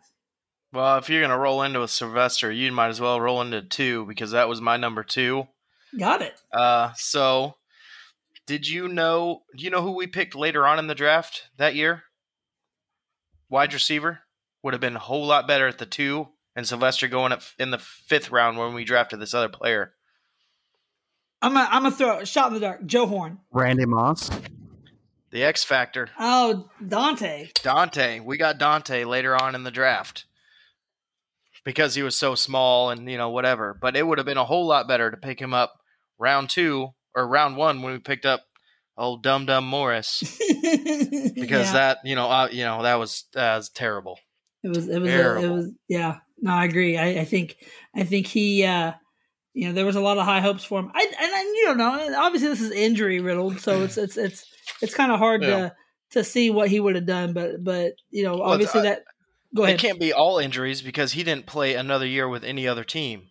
Well, if you're going to roll into a Sylvester, you might as well roll into two, because that was my number two. Got it. Uh, so, did you know do you know who we picked later on in the draft that year? Wide receiver. Would have been a whole lot better at the two, and Sylvester going up in the fifth round when we drafted this other player. I'm a, I'm a throw a shot in the dark. Joe Horn. Randy Moss. The X Factor. Oh, Dante. Dante. We got Dante later on in the draft, because he was so small and, you know, whatever. But it would have been a whole lot better to pick him up round two or round one when we picked up old Dum Dum Morris. Because yeah. that, you know, uh, you know, that was, uh, was terrible. It was, it was, a, it was, yeah, no, I agree. I, I think, I think he, uh, you know, there was a lot of high hopes for him. I, and I, you don't know, obviously this is injury riddled. So it's, it's, it's, it's kind of hard yeah. to, to see what he would have done, but, but, you know, well, obviously I, that, Go ahead. It can't be all injuries, because he didn't play another year with any other team.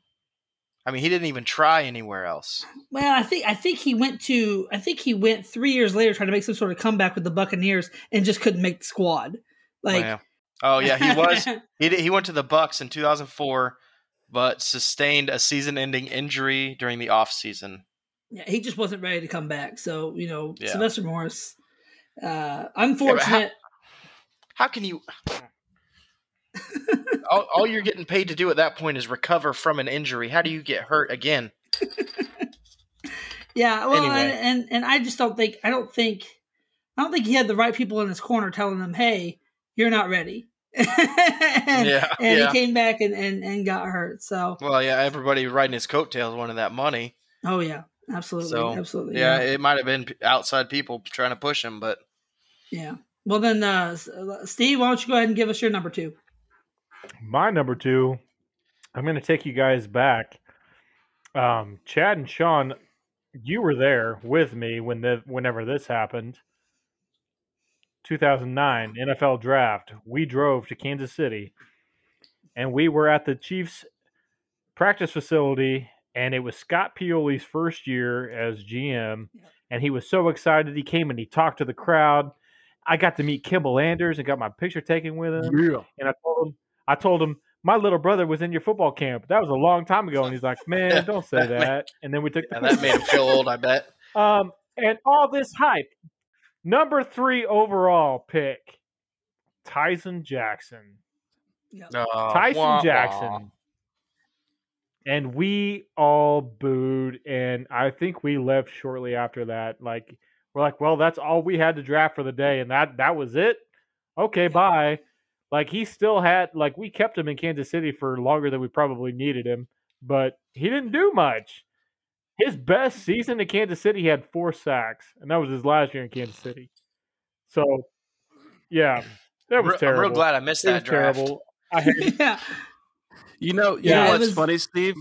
I mean, he didn't even try anywhere else. Well, I think I think he went to I think he went three years later trying to make some sort of comeback with the Buccaneers and just couldn't make the squad. Like, wow. Oh yeah, he was he did, he went to the Bucs in two thousand four, but sustained a season-ending injury during the offseason. Yeah, he just wasn't ready to come back. So you know, yeah. Sylvester Morris, uh, unfortunate. How, how can you? all, all you're getting paid to do at that point is recover from an injury. How do you get hurt again? yeah, well, anyway. and, and and I just don't think I don't think I don't think he had the right people in his corner telling him, "Hey, you're not ready." and yeah, and yeah. he came back and, and, and got hurt. So well, yeah, everybody riding his coattails wanted that money. Oh yeah, absolutely, so, absolutely. Yeah, yeah, it might have been outside people trying to push him, but yeah. Well, then, uh, Steve, why don't you go ahead and give us your number two? My number two, I'm going to take you guys back. Um, Chad and Sean, you were there with me when the whenever this happened. two thousand nine N F L Draft. We drove to Kansas City and we were at the Chiefs practice facility, and it was Scott Pioli's first year as G M, and he was so excited. He came and he talked to the crowd. I got to meet Kimball Anders and got my picture taken with him. Yeah. And I told him, I told him, my little brother was in your football camp. That was a long time ago. And he's like, man, don't say that. And then we took the yeah, that made him feel old, I bet. Um, and all this hype. Number three overall pick, Tyson Jackson. Yep. Uh, Tyson wah, Jackson. Wah. And we all booed. And I think we left shortly after that. Like, we're like, well, that's all we had to draft for the day. And that, that was it. Okay, bye. Like, he still had, like, we kept him in Kansas City for longer than we probably needed him, but he didn't do much. His best season in Kansas City, he had four sacks, and that was his last year in Kansas City. So, yeah, that was I'm terrible. I'm real glad I missed that draft. Terrible. I hate yeah. You know, you yeah, know what's was... funny, Steve?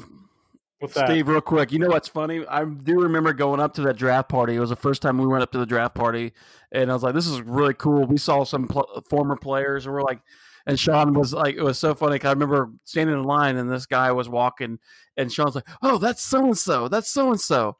What's that? Steve, real quick. You know what's funny? I do remember going up to that draft party. It was the first time we went up to the draft party, and I was like, "This is really cool." We saw some pl- former players, and we're like, and Sean was like, "It was so funny." Cause I remember standing in line, and this guy was walking, and Sean's like, "Oh, that's so and so. That's so and so."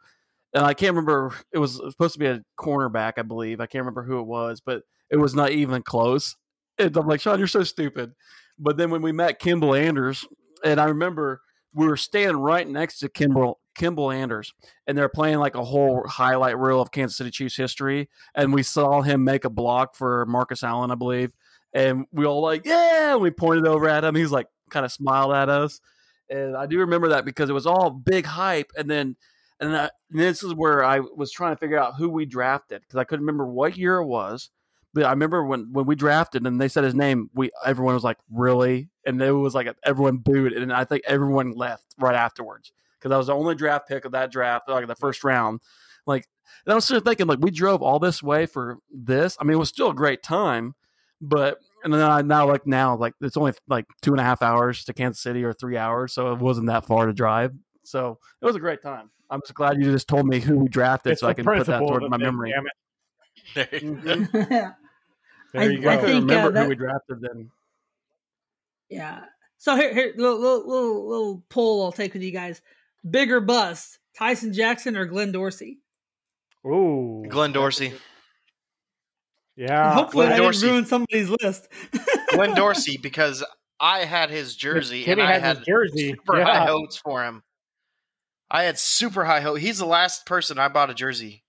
And I can't remember. It was, it was supposed to be a cornerback, I believe. I can't remember who it was, but it was not even close. And I'm like, "Sean, you're so stupid." But then when we met Kimball Anders, and I remember. We were standing right next to Kimball, Kimball Anders, and they're playing like a whole highlight reel of Kansas City Chiefs history. And we saw him make a block for Marcus Allen, I believe. And we all like, yeah, and we pointed over at him. He's like, kind of smiled at us. And I do remember that because it was all big hype. And then, and, I, and this is where I was trying to figure out who we drafted because I couldn't remember what year it was. But I remember when, when we drafted and they said his name, we everyone was like, really? And it was like everyone booed. And I think everyone left right afterwards because that was the only draft pick of that draft, like the first round. Like, and I was sort of thinking, like, we drove all this way for this. I mean, it was still a great time. But and then I now, like, now, like, it's only like two and a half hours to Kansas City or three hours. So it wasn't that far to drive. So it was a great time. I'm just glad you just told me who we drafted it's so I can put that toward my memory. Damn it. There you go. there I, you go. I think, remember uh, that, who we drafted then. Yeah. So here, here, little, little, little, little poll I'll take with you guys. Bigger bust, Tyson Jackson or Glenn Dorsey? Ooh, Glenn Dorsey. Yeah. And hopefully Glenn I Dorsey. didn't ruin somebody's list. Glenn Dorsey, because I had his jersey and I had jersey. super yeah. high hopes for him. I had super high hopes. He's the last person I bought a jersey.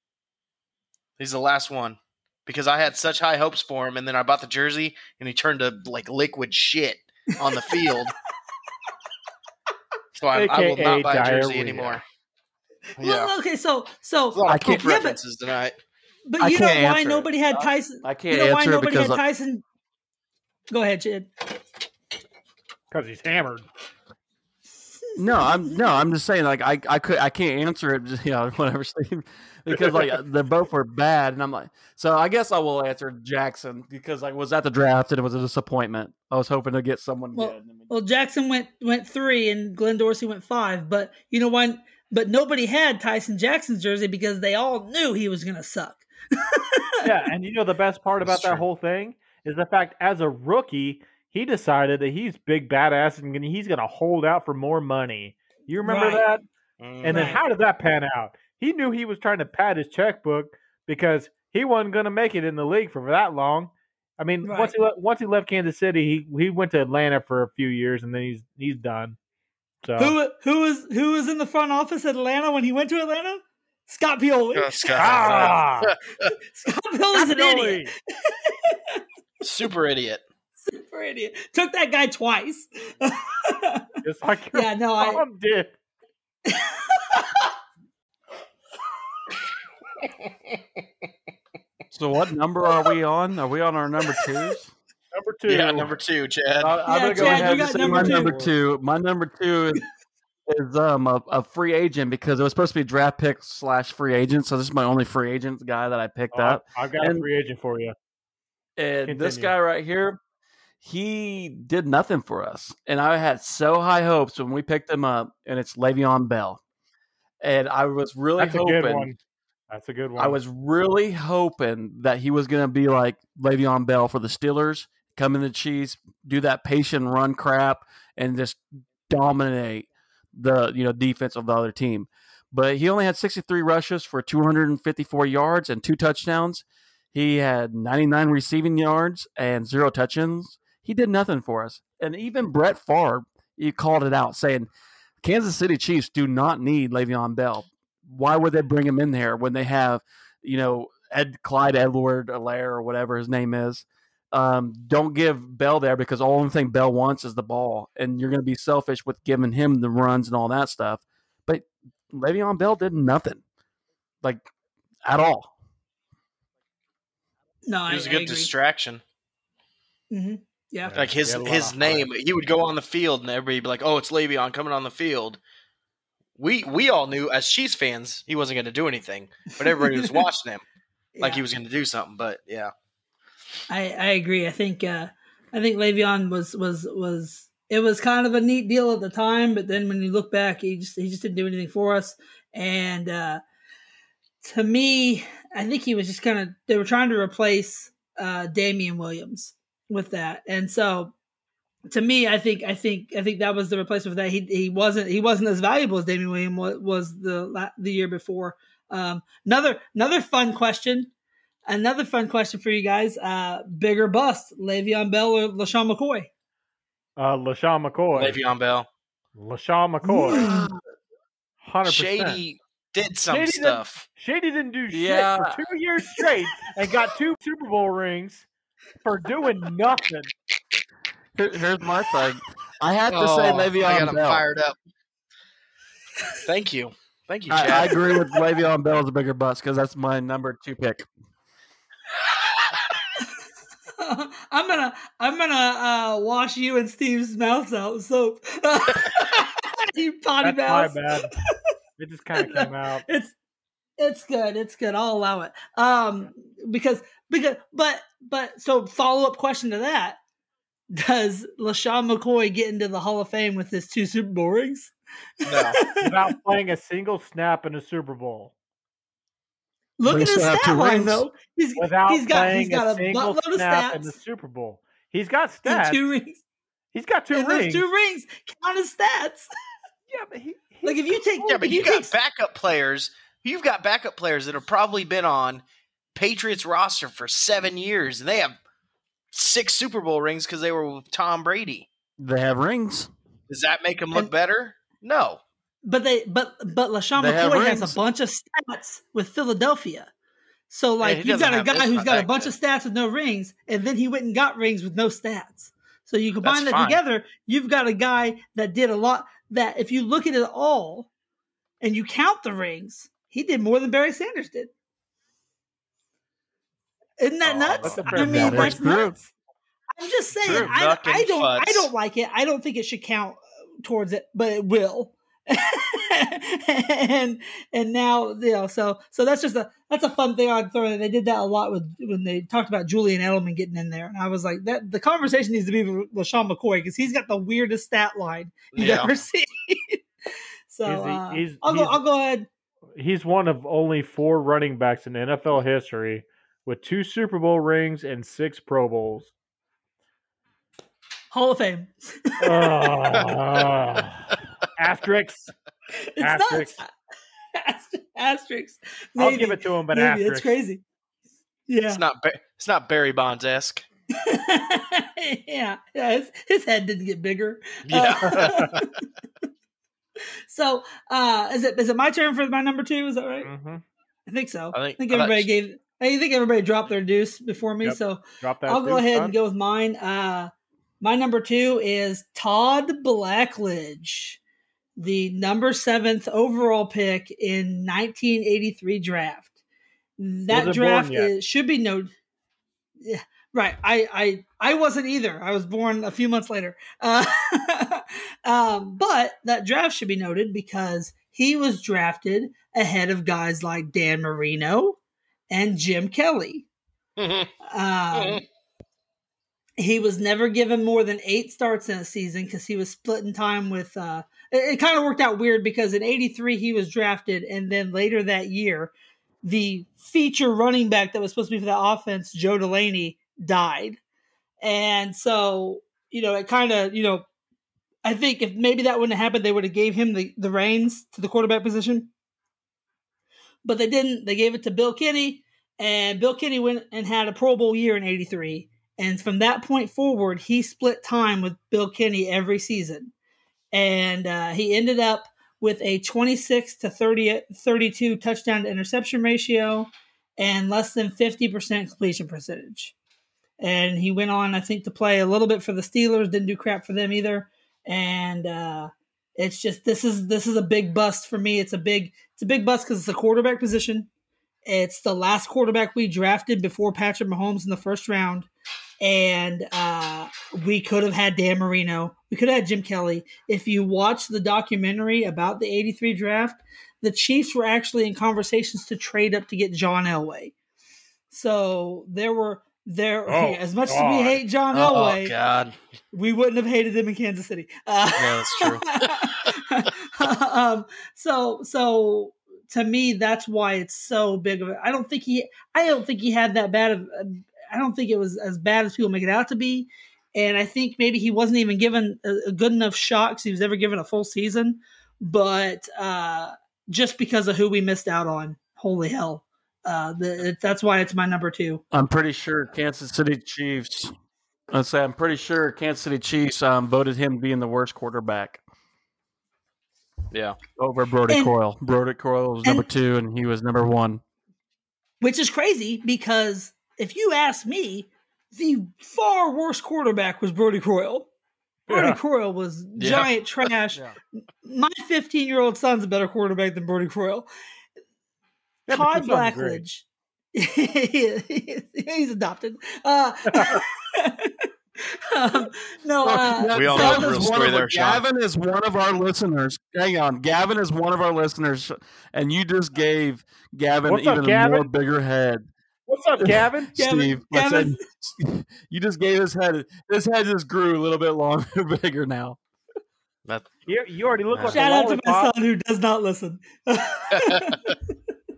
He's the last one because I had such high hopes for him. And then I bought the jersey and he turned to like liquid shit on the field. So I, I will not buy diarrhea. a jersey anymore. Well, yeah. Okay. So, so well, I can't yeah, references but, tonight. But you know why nobody it. had Tyson. I can't you know why nobody had Tyson. I... Go ahead, Chad. Cause he's hammered. No, I'm no, I'm just saying like I, I could I can't answer it just, you know, whatever Steve because like they both were bad and I'm like so I guess I will answer Jackson because I was at the draft and it was a disappointment. I was hoping to get someone well, good. Well, Jackson went went three and Glenn Dorsey went five, but you know why but nobody had Tyson Jackson's jersey because they all knew he was gonna suck. Yeah, and you know the best part about That's that true. whole thing is the fact as a rookie he decided that he's big badass and he's going to hold out for more money. You remember right. that? Mm-hmm. And then how did that pan out? He knew he was trying to pad his checkbook because he wasn't going to make it in the league for that long. I mean, right. once he le- once he left Kansas City, he, he went to Atlanta for a few years and then he's he's done. So who who was who was in the front office at Atlanta when he went to Atlanta? Scott Pioli. Oh, Scott. Ah. Scott Pioli's an idiot. Super idiot. Super idiot. Took that guy twice. Just like your yeah, no, mom I... did. So what number are we on? Are we on our number twos? Number two. Yeah, number two, Chad. Uh, yeah, I'm going to go ahead and say number my two. number two. My number two is, is um a, a free agent because it was supposed to be draft pick slash free agent. So this is my only free agent guy that I picked oh, up. I've got and, a free agent for you. And Continue. This guy right here, he did nothing for us. And I had so high hopes when we picked him up, and it's Le'Veon Bell. And I was really That's hoping. That's a good one. That's a good one. I was really hoping that he was going to be like Le'Veon Bell for the Steelers, come in the Chiefs, do that patient run crap, and just dominate the, you know, defense of the other team. But he only had sixty-three rushes for two hundred fifty-four yards and two touchdowns. He had ninety-nine receiving yards and zero touchdowns. He did nothing for us. And even Brett Favre, he called it out, saying Kansas City Chiefs do not need Le'Veon Bell. Why would they bring him in there when they have, you know, Ed Clyde Edwards-Helaire or whatever his name is? Um, don't give Bell there because the only thing Bell wants is the ball, and you're going to be selfish with giving him the runs and all that stuff. But Le'Veon Bell did nothing, like, at all. No, it was I, a good distraction. Mm-hmm. Yeah, like his his name, he would go on the field and everybody would be like, "Oh, it's Le'Veon coming on the field." We we all knew as Chiefs fans he wasn't going to do anything, but everybody was watching him like yeah. he was going to do something. But yeah, I, I agree. I think uh, I think Le'Veon was was was it was kind of a neat deal at the time, but then when you look back, he just he just didn't do anything for us. And uh, to me, I think he was just kind of they were trying to replace uh, Damian Williams with that. And so to me, I think, I think, I think that was the replacement for that. He, he wasn't, he wasn't as valuable as Damian Williams was, was the, the year before. Um, another, another fun question, another fun question for you guys. Uh, bigger bust, Le'Veon Bell or LaShawn McCoy? Uh, LaShawn McCoy. Le'Veon Bell. LaShawn McCoy. one hundred percent. Shady did some Shady stuff. Didn't, Shady didn't do shit yeah. for two years straight and got two Super Bowl rings. For doing nothing. Here, here's my thing. I had to oh, say Le'Veon I got him Bell. Fired up. Thank you, thank you. Chad. I, I agree with Le'Veon Bell as a bigger bust because that's my number two pick. I'm gonna, I'm gonna uh, wash you and Steve's mouths out with soap. You potty mouth. That's my bad. It just kind of came out. It's, it's good. It's good. I'll allow it. Um, because. Because, but, but, so follow up question to that: does LaShawn McCoy get into the Hall of Fame with his two Super Bowl rings? No, without playing a single snap in a Super Bowl. Look we at his stat line, though. He's, without he's got, playing he's got a, a single buttload snap of stats in the Super Bowl, he's got stats. And two rings. He's got two and rings. Those two rings count as stats. Yeah, but he, he like if you take yeah, but you, you got take, backup players. You've got backup players that have probably been on Patriots roster for seven years, and they have six Super Bowl rings because they were with Tom Brady. They have rings. Does that make them look and, better? No. But they, but but LaShawn McCoy has a bunch of stats with Philadelphia. So like yeah, you've got a guy who's got a bunch good. of stats with no rings, and then he went and got rings with no stats. So you combine That's that fine. together, you've got a guy that did a lot. That if you look at it all, and you count the rings, he did more than Barry Sanders did. Isn't that oh, nuts? I mean, that that's nuts. I'm just saying, true, I, I don't, futz. I don't like it. I don't think it should count towards it, but it will. and and now you know, so so that's just a that's a fun thing on throwing. They did that a lot with when they talked about Julian Edelman getting in there, and I was like, that the conversation needs to be with LaShawn McCoy because he's got the weirdest stat line you've yeah. ever seen. so he's, uh, he's, I'll go. I'll go ahead. He's one of only four running backs in N F L history with two Super Bowl rings and six Pro Bowls. Hall of Fame. oh, oh. Asterisk. It's asterisk. Not. Asterisk. Maybe. I'll give it to him, but Maybe. asterisk. It's crazy. Yeah. It's not, it's not Barry Bonds-esque. yeah. yeah his, his head didn't get bigger. Yeah. Uh, so uh, is it is it my turn for my number two? Is that right? Mm-hmm. I think so. I think, I think everybody I like, gave – I think everybody dropped their deuce before me, yep. so I'll go ahead son. and go with mine. Uh, my number two is Todd Blackledge, the number seventh overall pick in nineteen eighty-three draft. That draft is, should be no yeah, – right. I, I, I wasn't either. I was born a few months later. Uh, um, but that draft should be noted because he was drafted ahead of guys like Dan Marino and Jim Kelly. Mm-hmm. Um, he was never given more than eight starts in a season because he was splitting time with uh, – it, it kind of worked out weird because in eighty-three he was drafted, and then later that year the feature running back that was supposed to be for the offense, Joe Delaney, died. And so, you know, it kind of, you know, I think if maybe that wouldn't have happened, they would have gave him the, the reins to the quarterback position. But they didn't. They gave it to Bill Kenny, and Bill Kenny went and had a Pro Bowl year in eighty-three. And from that point forward, he split time with Bill Kenny every season. And uh, he ended up with a twenty-six to thirty, thirty-two touchdown to interception ratio and less than fifty percent completion percentage. And he went on, I think, to play a little bit for the Steelers. Didn't do crap for them either. And uh, it's just this is this is a big bust for me. It's a big it's a big bust because it's a quarterback position. It's the last quarterback we drafted before Patrick Mahomes in the first round. And uh, we could have had Dan Marino. We could have had Jim Kelly. If you watch the documentary about the eighty-three draft, the Chiefs were actually in conversations to trade up to get John Elway. So there were there oh, yeah, as much God. as we hate John oh, Elway, God. we wouldn't have hated him in Kansas City. Uh, yeah, that's true. um, so so. To me, that's why it's so big of a. I don't think he. I don't think he had that bad of. I don't think it was as bad as people make it out to be, and I think maybe he wasn't even given a good enough shot because he was ever given a full season. But uh, just because of who we missed out on, holy hell! Uh, the, it, that's why it's my number two. I'm pretty sure Kansas City Chiefs. I say I'm pretty sure Kansas City Chiefs um, voted him being the worst quarterback. Yeah, over Brodie and, Croyle. Brodie Croyle was number and, two, and he was number one. Which is crazy because if you ask me, the far worst quarterback was Brodie Croyle. Brodie yeah. Croyle was yeah. giant trash. Yeah. My fifteen-year-old son's a better quarterback than Brodie Croyle. Yeah, Todd Blackledge. He's adopted. Uh, um, no, uh, we all know the real story there, Sean. Gavin is one of our listeners. Hang on, Gavin is one of our listeners, and you just gave Gavin What's even up, Gavin? more bigger head. What's up, Gavin? Steve, Gavin. Said, you just gave his head. His head just grew a little bit longer, bigger now. That you, you already look like. Shout a out to my son who does not listen.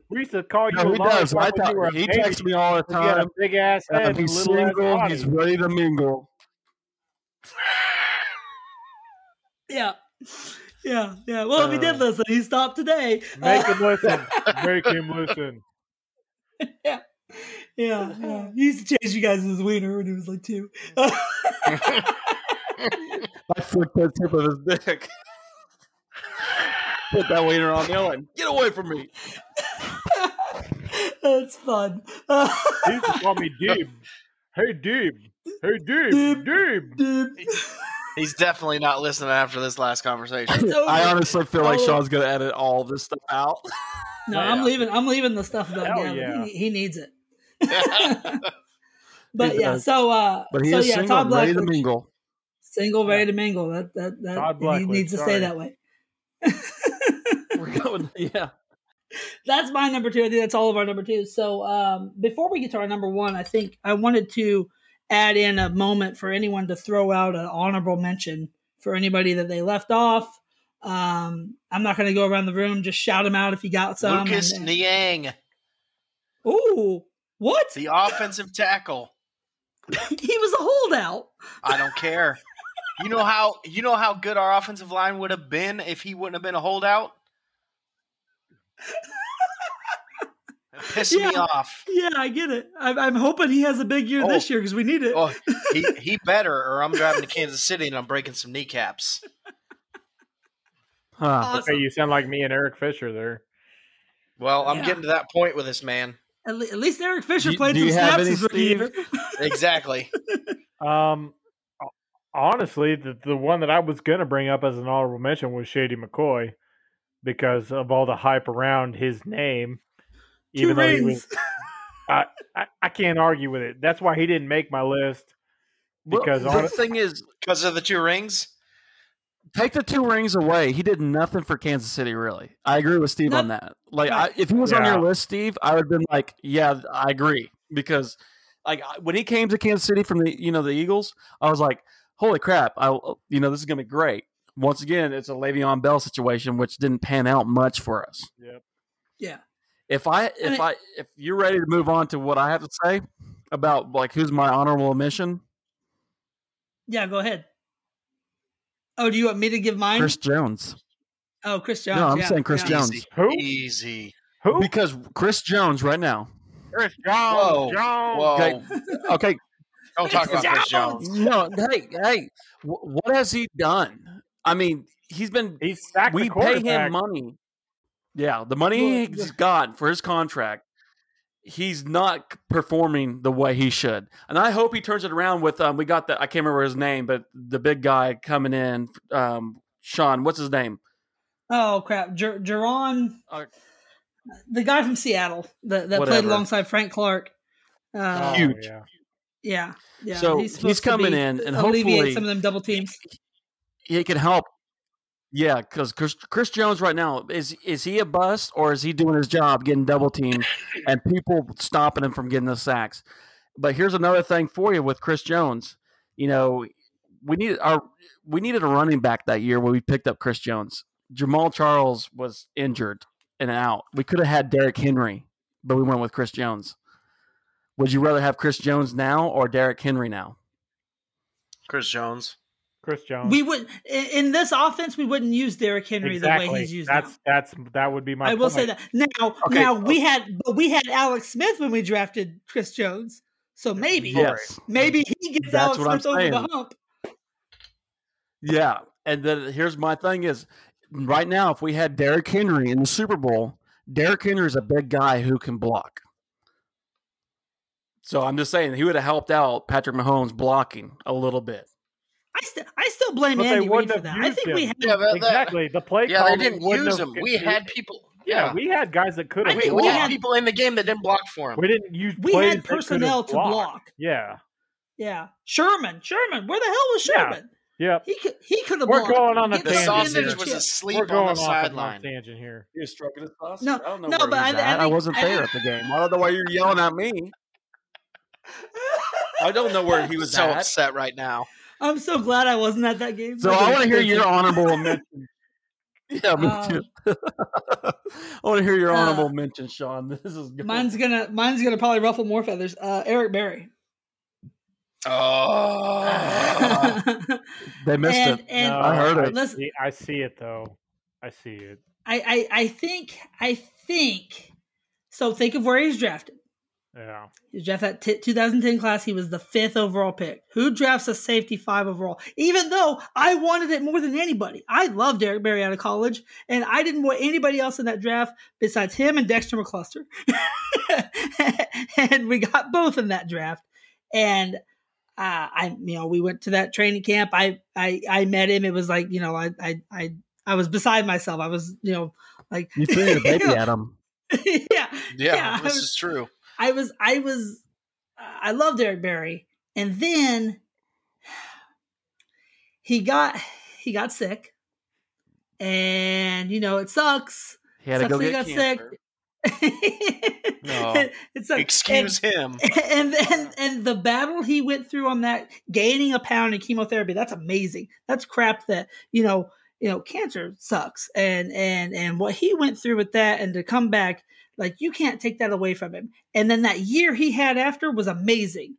We used to call you. No, he does. I thought, he texts me all the time. Big ass head. Uh, he's single. He's ready to mingle. Yeah, yeah, yeah. Well, uh, if he did listen, he stopped today. Make uh, him listen. Make him listen. Yeah, yeah, yeah. He used to chase you guys his wiener when he was like two. I flicked the tip of his dick. Put that wiener on the other end. Get away from me. That's fun. He used to call me Dib. Hey, Dib. Hey, Dib. Dib. Dib. He's definitely not listening after this last conversation. I honestly feel like oh. Sean's going to edit all of this stuff out. No, yeah. I'm leaving. I'm leaving the stuff about Gavin. Yeah. He, he needs it. Yeah. But he yeah, does. so uh, but he so is yeah, single, Todd Blackledge, ready to mingle. Single, ready to mingle. That that that Todd he needs to sorry. stay that way. We're going. Yeah, that's my number two. I think that's all of our number two. So um, before we get to our number one, I think I wanted to add in a moment for anyone to throw out an honorable mention for anybody that they left off. Um, I'm not going to go around the room. Just shout them out if you got some. Lucas and, and... Niang. Ooh, what? The offensive tackle. He was a holdout. I don't care. You know how you know how good our offensive line would have been if he wouldn't have been a holdout? It pissed yeah, me off. Yeah, I get it. I'm, I'm hoping he has a big year oh, this year because we need it. Oh, he, he better, or I'm driving to Kansas City and I'm breaking some kneecaps. Huh. Awesome. Okay, you sound like me and Eric Fisher there. Well, I'm yeah. getting to that point with this man. At, le- at least Eric Fisher do, played do some snaps as receiver. Exactly. Um. Honestly, the, the one that I was going to bring up as an honorable mention was Shady McCoy because of all the hype around his name. Two even rings. Though he was, I, I, I can't argue with it. That's why he didn't make my list. Because well, the honest, thing is, because of the two rings? Take the two rings away. He did nothing for Kansas City, really. I agree with Steve no, on that. Like, no. I, if he was yeah. on your list, Steve, I would have been like, yeah, I agree. Because like when he came to Kansas City from the you know the Eagles, I was like, holy crap, I, you know, this is going to be great. Once again, it's a Le'Veon Bell situation, which didn't pan out much for us. Yep. Yeah. If I, if I, mean, I, if you're ready to move on to what I have to say about like who's my honorable mention. Yeah, go ahead. Oh, do you want me to give mine? Chris Jones. Oh, Chris Jones. No, I'm yeah, saying Chris yeah. Jones. Easy. Who? Easy. Who? Because Chris Jones right now. Chris Jones. Whoa. Jones. Whoa. Okay. okay. Don't talk about Chris Jones. No, hey, hey, what has he done? I mean, he's been – we the pay him money. Yeah, the money he's got for his contract, he's not performing the way he should. And I hope he turns it around with um, – we got the – I can't remember his name, but the big guy coming in, um, Sean, what's his name? Oh, crap. Jer- Jerron, uh, the guy from Seattle that, that played alongside Frank Clark. Uh, oh, huge. Yeah. Yeah, yeah. So he's, he's coming be, in and hopefully some of them double teams. He, he can help. Yeah, because Chris, Chris Jones right now is is he a bust or is he doing his job getting double teamed and people stopping him from getting the sacks? But here's another thing for you with Chris Jones. You know, we needed our we needed a running back that year when we picked up Chris Jones. Jamal Charles was injured and out. We could have had Derrick Henry, but we went with Chris Jones. Would you rather have Chris Jones now or Derrick Henry now? Chris Jones. Chris Jones. We would in this offense. We wouldn't use Derrick Henry exactly. the way he's used. That's now. that's that would be my. I point. will say that now. Okay. Now we had but we had Alex Smith when we drafted Chris Jones, so maybe yes. maybe he gets that's Alex Smith over the hump. Yeah, and then here's my thing: is right now, if we had Derrick Henry in the Super Bowl, Derrick Henry is a big guy who can block. So I'm just saying he would have helped out Patrick Mahomes blocking a little bit. I still I still blame but Andy Reid for that. I think him. we had yeah, that, exactly the play. Yeah, they didn't use him. We had people. Yeah. yeah, we had guys that could have. We, we had people in the game that didn't block for him. We didn't use. We had personnel to block. block. Yeah, yeah. Sherman, Sherman, where the hell was Sherman? Yeah, yep. he could he could have. We're blocked. going on a tangent. The sausage was asleep We're going on the sideline. Tangent here. You're stroking the sausage. No, I don't know no, but I wasn't there at the game. I don't know why you're yelling at me. I don't know where he was so at. upset right now. I'm so glad I wasn't at that game. So I want to hear your honorable mention. Yeah, me um, too. I want to hear your honorable uh, mention, Sean. This is good. Mine's gonna, mine's gonna probably ruffle more feathers. Uh, Eric Berry. Oh, they missed and, it. And no, I heard it. I see, I see it though. I see it. I, I, I think, I think. So think of where he's drafted. Yeah. He was drafted that t- twenty ten class. He was the fifth overall pick. Who drafts a safety five overall? Even though I wanted it more than anybody. I loved Eric Berry out of college, and I didn't want anybody else in that draft besides him and Dexter McCluster. And we got both in that draft. And uh, I, you know, we went to that training camp. I, I, I met him. It was like, you know, I, I, I, I was beside myself. I was, you know, like you threw your baby at him. yeah, yeah, yeah. This was, is true. I was, I was, uh, I loved Eric Berry, and then he got, he got sick, and you know it sucks. He had to go get cancer. No, it's like, excuse and, him. And, and and and the battle he went through on that, gaining a pound in chemotherapy—that's amazing. That's crap. That you know, you know, cancer sucks, and and and what he went through with that, and to come back. Like, you can't take that away from him. And then that year he had after was amazing.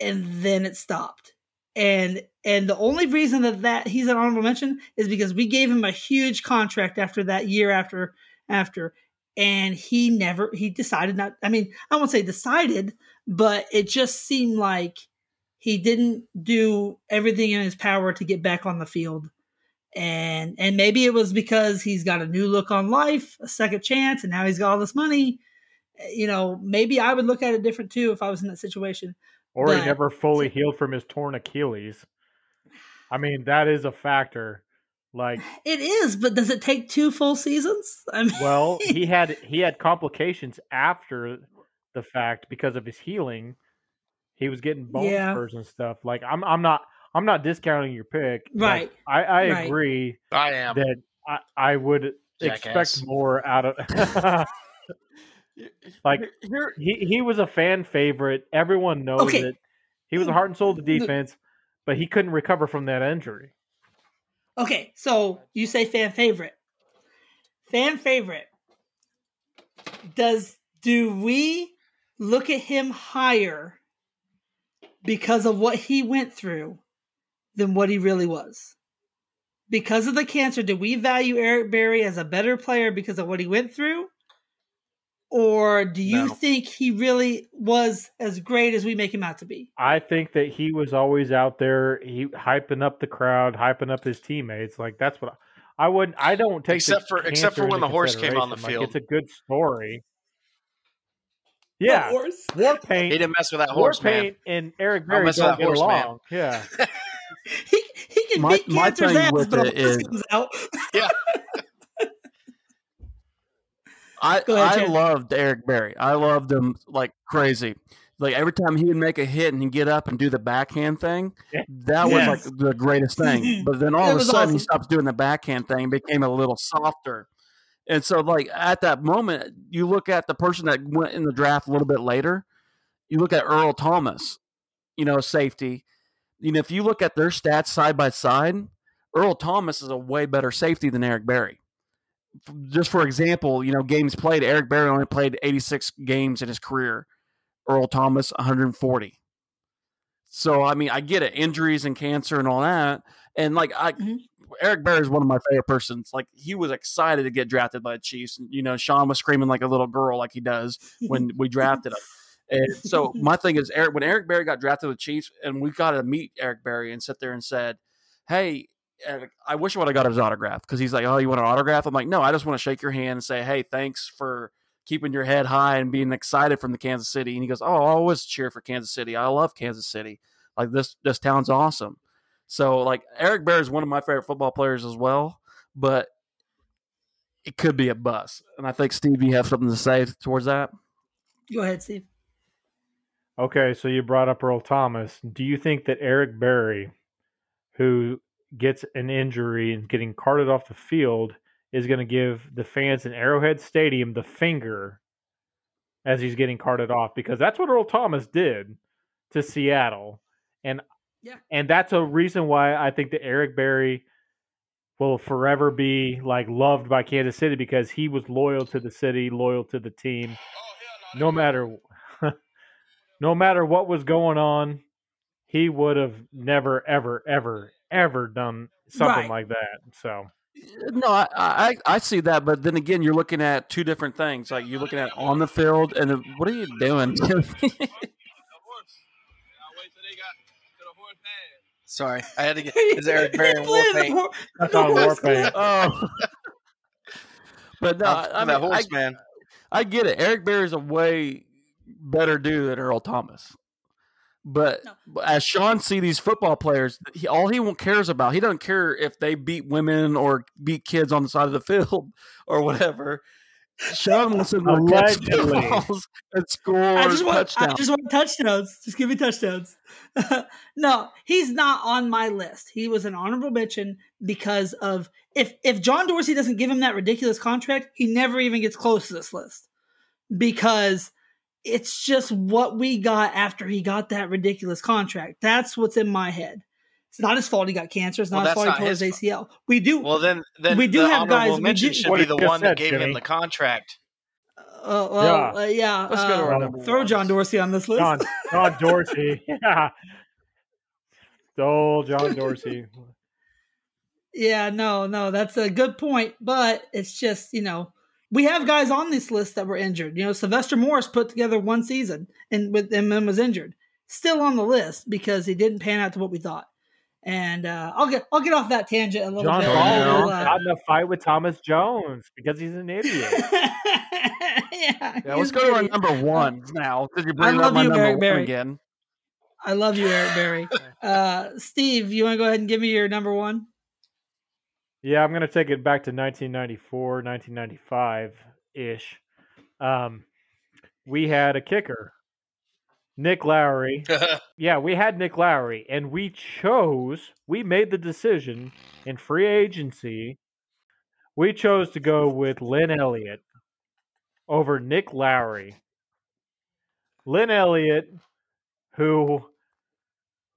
And then it stopped. And and the only reason that, that he's an honorable mention is because we gave him a huge contract after that year after. after, And he never, he decided not, I mean, I won't say decided, but it just seemed like he didn't do everything in his power to get back on the field. And and maybe it was because he's got a new look on life, a second chance, and now he's got all this money. You know, maybe I would look at it different too if I was in that situation. Or but, he never fully so, healed from his torn Achilles. I mean, that is a factor. Like it is, but does it take two full seasons? I mean, well, he had he had complications after the fact because of his healing. He was getting bone yeah. spurs and stuff. Like I'm I'm not. I'm not discounting your pick. Right. I, I right. agree. I am. That I, I would Jackass. expect more out of like he, he was a fan favorite. Everyone knows okay. it. He was the heart and soul of the defense, but he couldn't recover from that injury. Okay, so you say fan favorite. Fan favorite. Does do we look at him higher because of what he went through? Than what he really was. because of the cancer, did we value Eric Berry as a better player because of what he went through? Or do you no. think he really was as great as we make him out to be? I think that he was always out there he, hyping up the crowd, hyping up his teammates. Like, that's what I, I wouldn't. I don't take except for except for when the horse came on the field. Like, it's a good story. Yeah, War Paint. He didn't mess with that horse, War Paint, man. And Eric Berry don't, don't get horse, along. Man. Yeah, he he can my, beat my cancer's ass, but it is, comes out. Yeah. I, ahead, I loved Eric Berry. I loved him like crazy. Like every time he would make a hit and he'd get up and do the backhand thing, that yes. was like the greatest thing. But then all of a sudden awesome. he stops doing the backhand thing and became a little softer. And so like at that moment, you look at the person that went in the draft a little bit later, you look at Earl Thomas, you know, safety. You know, if you look at their stats side by side, Earl Thomas is a way better safety than Eric Berry. Just for example, you know, games played, Eric Berry only played eighty-six games in his career. Earl Thomas, one hundred forty. So, I mean, I get it. Injuries and cancer and all that. And, like, I, mm-hmm. Eric Berry is one of my favorite persons. Like, he was excited to get drafted by the Chiefs. You know, Sean was screaming like a little girl like he does when we drafted him. And so my thing is, Eric, when Eric Berry got drafted to the Chiefs, and we got to meet Eric Berry and sit there and said, hey, and I wish I would have got his autograph because he's like, oh, you want an autograph? I'm like, no, I just want to shake your hand and say, hey, thanks for keeping your head high and being excited from the Kansas City. And he goes, oh, I always cheer for Kansas City. I love Kansas City. Like this, this town's awesome. So like Eric Berry is one of my favorite football players as well, but it could be a bust. And I think Steve, you have something to say towards that. Go ahead, Steve. Okay. So you brought up Earl Thomas. Do you think that Eric Berry, who gets an injury and getting carted off the field, is going to give the fans in Arrowhead Stadium the finger as he's getting carted off? Because that's what Earl Thomas did to Seattle. And yeah. and that's a reason why I think that Eric Berry will forever be like loved by Kansas City, because he was loyal to the city, loyal to the team. Oh, no matter no matter what was going on, he would have never, ever, ever, ever done something right. like that. So no, I, I I see that, but then again, you're looking at two different things. Like you're looking at on the field, and the, what are you doing? Sorry, I had to get. Is Eric Berry War Paint? That's on War Paint. Oh, but no, I, I mean, that horse, I, man. I get it. Eric Berry is a way better dude than Earl Thomas. But no. as Sean sees these football players, he, all he cares about, he doesn't care if they beat women or beat kids on the side of the field or whatever. Sean wants them to catch balls and score touchdowns. I just want touchdowns. Just give me touchdowns. No, he's not on my list. He was an honorable mention because of if if John Dorsey doesn't give him that ridiculous contract, he never even gets close to this list, because it's just what we got after he got that ridiculous contract. That's what's in my head. It's not his fault he got cancer. It's not well, his fault he tore his A C L. We do. Well, then, then we do the have guys. We mention do, should be the one said, that gave Jimmy. him the contract. Uh, well, yeah. Uh, yeah Let's uh, go to uh, throw John Dorsey on this list. John, John Dorsey. Yeah. Oh, John Dorsey. yeah. No. No. That's a good point. But it's just, you know, we have guys on this list that were injured. You know, Sylvester Morris put together one season and with and then was injured. Still on the list because he didn't pan out to what we thought. And uh, I'll get I'll get off that tangent a little John bit. John Baldwin got in a fight with Thomas Jones because he's an idiot. yeah, yeah let's go to our number one now. You bring I love up you, my Eric Berry. Again. I love you, Eric Berry. uh, Steve, you want to go ahead and give me your number one? Yeah, I'm going to take it back to nineteen ninety-four, nineteen ninety-five-ish. Um, we had a kicker, Nick Lowry. yeah, we had Nick Lowry, and we chose, we made the decision in free agency, we chose to go with Lynn Elliott over Nick Lowry. Lynn Elliott, who,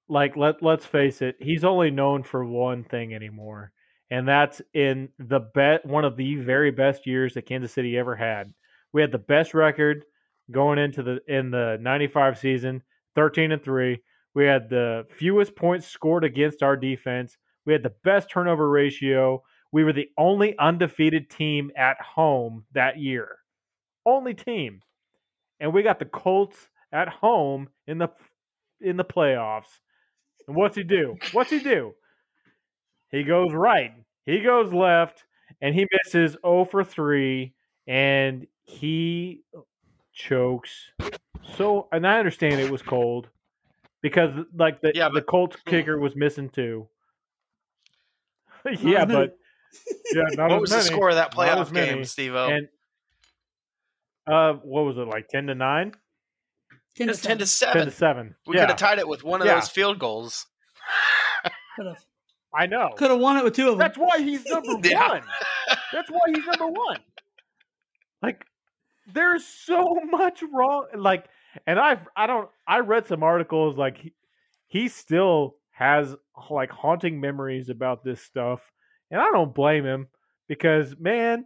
like, let, let's face it, he's only known for one thing anymore. And that's in the bet one of the very best years that Kansas City ever had. We had the best record going into the in the ninety-five season, thirteen and three. We had the fewest points scored against our defense. We had the best turnover ratio. We were the only undefeated team at home that year. Only team. And we got the Colts at home in the in the playoffs. And what's he do? What's he do? He goes right. He goes left. And he misses zero for three. And he chokes. So, and I understand it was cold. Because, like, the, yeah, but, the Colts kicker was missing, too. yeah, but... Yeah, not what was many. The score of that playoff game, Steve-O? And, uh, what was it, like ten to nine? It was ten to seven. ten to seven. We yeah. could have tied it with one of yeah. those field goals. I know. Could have won it with two of them. That's why he's number yeah. one. That's why he's number one. Like, there's so much wrong. Like... And I've, I don't, I read some articles like he, he still has like haunting memories about this stuff. And I don't blame him because, man,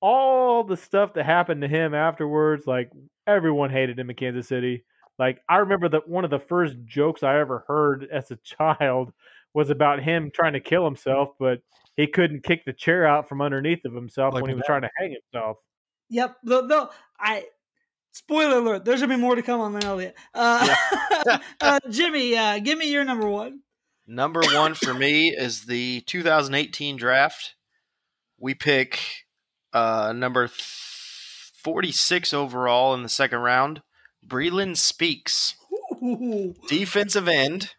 all the stuff that happened to him afterwards, like everyone hated him in Kansas City. Like I remember that one of the first jokes I ever heard as a child was about him trying to kill himself, but he couldn't kick the chair out from underneath of himself like when he was that. trying to hang himself. Yep. No, no, I... Spoiler alert, there's going to be more to come on that, Elliot. Uh, yeah. uh, Jimmy, uh, give me your number one. Number one for me is the two thousand eighteen draft. We pick uh, number forty-six overall in the second round, Breland Speaks. Ooh. Defensive end.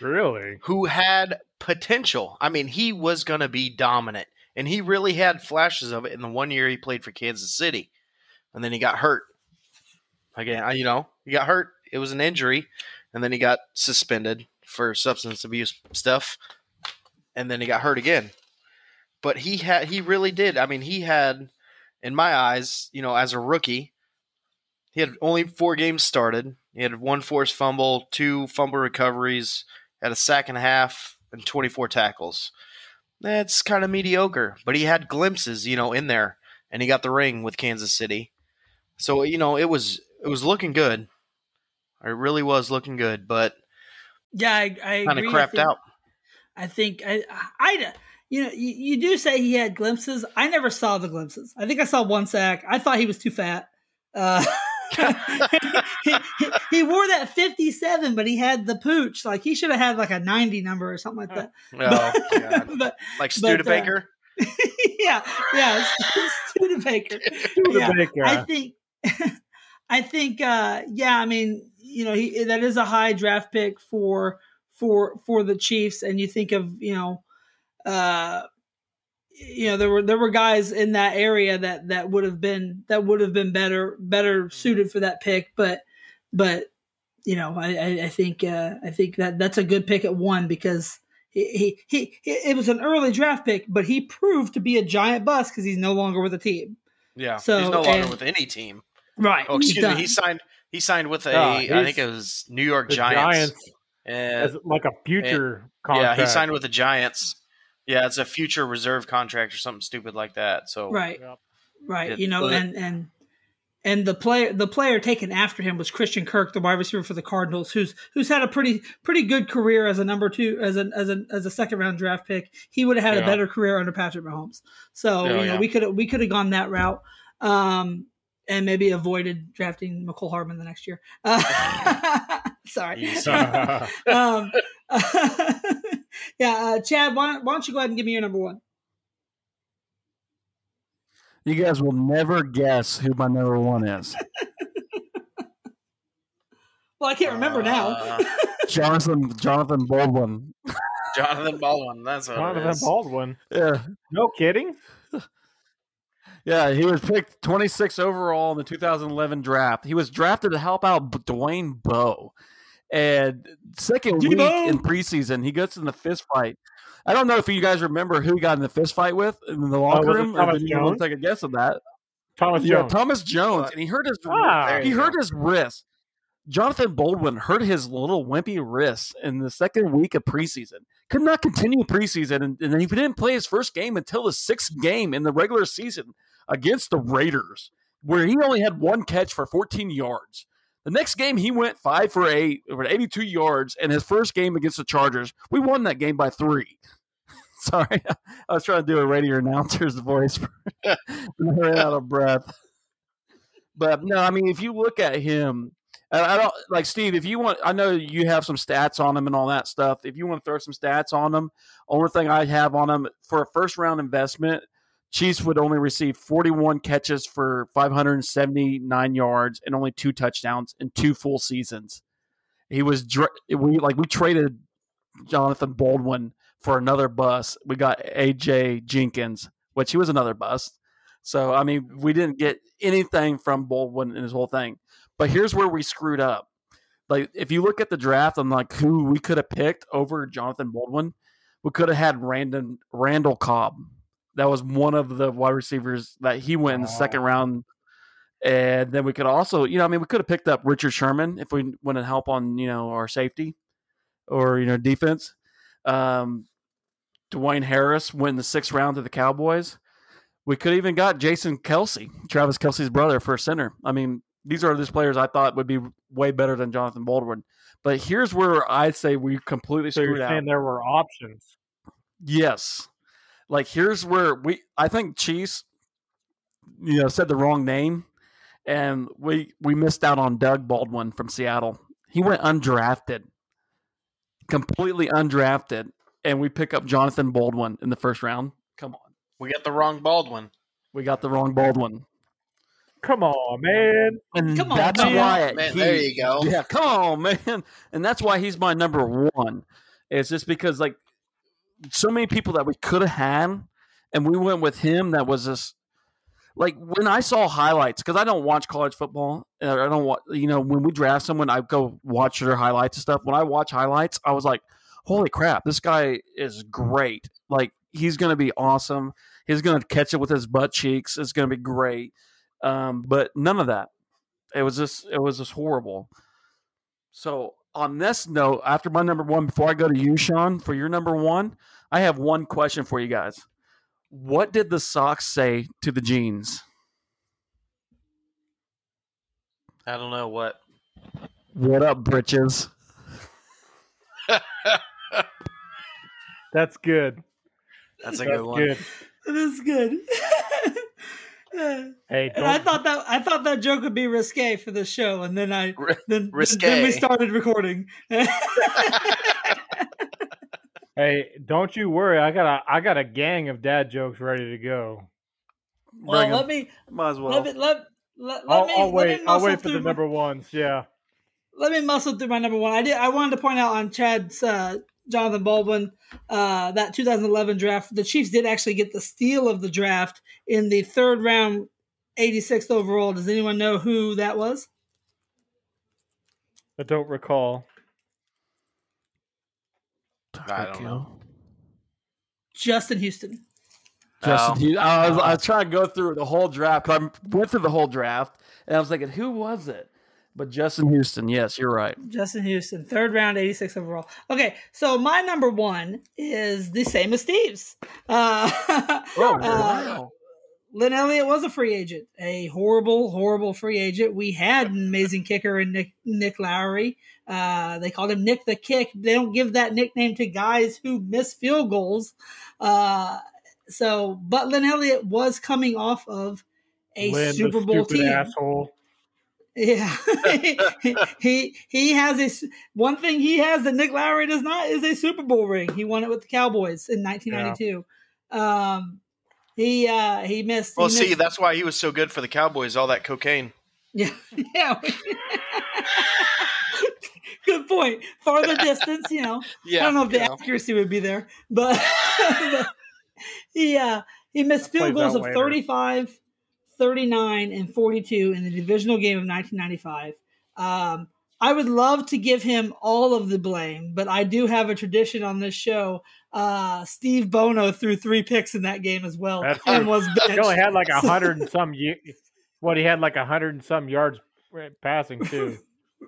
Really? Who had potential. I mean, he was going to be dominant, and he really had flashes of it in the one year he played for Kansas City, and then he got hurt. Again, you know, he got hurt. It was an injury, and then he got suspended for substance abuse stuff, and then he got hurt again. But he had, he really did. I mean, he had, in my eyes, you know, as a rookie, he had only four games started. He had one forced fumble, two fumble recoveries, had a sack and a half, and twenty-four tackles. That's kind of mediocre, but he had glimpses, you know, in there, and he got the ring with Kansas City. So, you know, it was. It was looking good. It really was looking good, but yeah, I, I kind of crapped out. I think I, I, you know, you, you do say he had glimpses. I never saw the glimpses. I think I saw one sack. I thought he was too fat. Uh, he, he, he wore that fifty-seven, but he had the pooch. Like he should have had like a ninety number or something like that. Oh, but, God. But, like Studebaker. But, uh, yeah, yeah, Studebaker. Studebaker. Yeah, I think. I think, uh, yeah, I mean, you know, he, that is a high draft pick for for for the Chiefs, and you think of, you know, uh, you know, there were there were guys in that area that, that would have been that would have been better better suited for that pick, but but you know, I, I, I think uh, I think that that's a good pick at one because he, he he it was an early draft pick, but he proved to be a giant bust because he's no longer with a team. Yeah, so he's no longer and, with any team. Right. Oh, excuse me. He signed. He signed with a. Uh, I think it was New York Giants. Giants and, as like a future and, contract. Yeah, he signed with the Giants. Yeah, it's a future reserve contract or something stupid like that. So right, yeah. right. It, you know, but, and and and the player the player taken after him was Christian Kirk, the wide receiver for the Cardinals, who's who's had a pretty pretty good career as a number two as a as a as a second round draft pick. He would have had yeah. a better career under Patrick Mahomes. So oh, you know, yeah. we could we could have gone that route. Um, And maybe avoided drafting Mecole Hardman the next year. Uh, sorry. um, uh, yeah, uh, Chad, why don't, why don't you go ahead and give me your number one? You guys will never guess who my number one is. Well, I can't remember uh, now. Jonathan Jonathan Baldwin. Jonathan Baldwin. That's what Jonathan it is. Baldwin. Yeah. No kidding. Yeah, he was picked twenty-six overall in the two thousand eleven draft. He was drafted to help out Dwayne Bowe. And second Debo. week in preseason, he gets in the fist fight. I don't know if you guys remember who he got in the fist fight with in the locker oh, room. Thomas or Jones? Take a guess of that. Thomas yeah, Jones. Thomas Jones, and he hurt his ah, he hurt go. his wrist. Jonathan Baldwin hurt his little wimpy wrist in the second week of preseason. Could not continue preseason, and, and he didn't play his first game until the sixth game in the regular season against the Raiders, where he only had one catch for fourteen yards. The next game, he went five for eight, over eighty-two yards, and his first game against the Chargers, we won that game by three. Sorry, I was trying to do a radio announcer's voice. I ran out of breath. But, no, I mean, if you look at him, and I don't like Steve, if you want, I know you have some stats on him and all that stuff. If you want to throw some stats on him, only thing I have on him, for a first-round investment, Chiefs would only receive forty-one catches for five hundred seventy-nine yards and only two touchdowns in two full seasons. He was we like we traded Jonathan Baldwin for another bust. We got A J Jenkins, which he was another bust. So I mean, we didn't get anything from Baldwin in his whole thing. But here's where we screwed up. Like if you look at the draft, I'm like, who we could have picked over Jonathan Baldwin? We could have had Randon, Randall Cobb. That was one of the wide receivers that he went in the second round. And then we could also, you know, I mean, we could have picked up Richard Sherman if we wanted help on, you know, our safety or, you know, defense. Um, Dwayne Harris went in the sixth round to the Cowboys. We could have even got Jason Kelce, Travis Kelce's brother, for a center. I mean, these are these players I thought would be way better than Jonathan Baldwin. But here's where I'd say we completely so screwed out. So you're saying out. There were options. Yes. Like, here's where we – I think Chiefs, you know, said the wrong name, and we we missed out on Doug Baldwin from Seattle. He went undrafted, completely undrafted, and we pick up Jonathan Baldwin in the first round. Come on. We got the wrong Baldwin. We got the wrong Baldwin. Come on, man. And come on, that's man. Why man he, there you go. Yeah, come on, man. And that's why he's my number one. It's just because, like, so many people that we could have had, and we went with him. That was just like when I saw highlights, because I don't watch college football. Or I don't watch, you know, when we draft someone, I go watch their highlights and stuff. When I watch highlights, I was like, holy crap, this guy is great. Like, he's going to be awesome. He's going to catch it with his butt cheeks. It's going to be great. Um, but none of that. It was just, it was just horrible. So, on this note, after my number one, before I go to you, Sean, for your number one, I have one question for you guys. What did the socks say to the jeans? I don't know what. What up, britches? That's good. That's a good That's one. Good. That is good. Hey, and I thought that I thought that joke would be risque for this show, and then I then, then we started recording. Hey, don't you worry, I got a I got a gang of dad jokes ready to go. Well, Bring let them. me might as well let me let, let, let I'll, me I'll wait. Let me I'll wait for the number my, ones. Yeah, let me muscle through my number one. I did. I wanted to point out on Chad's uh, Jonathan Baldwin uh, that two thousand eleven draft. The Chiefs did actually get the steal of the draft in the third round. eighty-sixth overall. Does anyone know who that was? I don't recall. I don't know. Justin Houston. Justin oh. Houston. I was, I was trying to go through the whole draft. I went through the whole draft, and I was thinking, who was it? But Justin Houston. Yes, you're right. Justin Houston. Third round, eighty-sixth overall. Okay, so my number one is the same as Steve's. Uh, oh, wow. Uh, Lynn Elliott was a free agent, a horrible, horrible free agent. We had an amazing kicker in Nick, Nick Lowry. Uh, they called him Nick the Kick. They don't give that nickname to guys who miss field goals. Uh, so, but Lynn Elliott was coming off of a Lynn, Super Bowl team. Asshole. Yeah, he he has a one thing he has that Nick Lowry does not is a Super Bowl ring. He won it with the Cowboys in nineteen ninety-two. Yeah. Um, He uh, he missed. Well, he see, missed. That's why he was so good for the Cowboys. All that cocaine. Yeah, yeah. Good point. Farther distance, you know. Yeah, I don't know if the know. accuracy would be there, but, but he uh, he missed field goals of later. thirty-five, thirty-nine, and forty-two in the divisional game of nineteen ninety-five. Um, I would love to give him all of the blame, but I do have a tradition on this show. Uh, Steve Bono threw three picks in that game as well. That's and was benched. He only had like a hundred and some. What he had like a hundred and some yards passing too.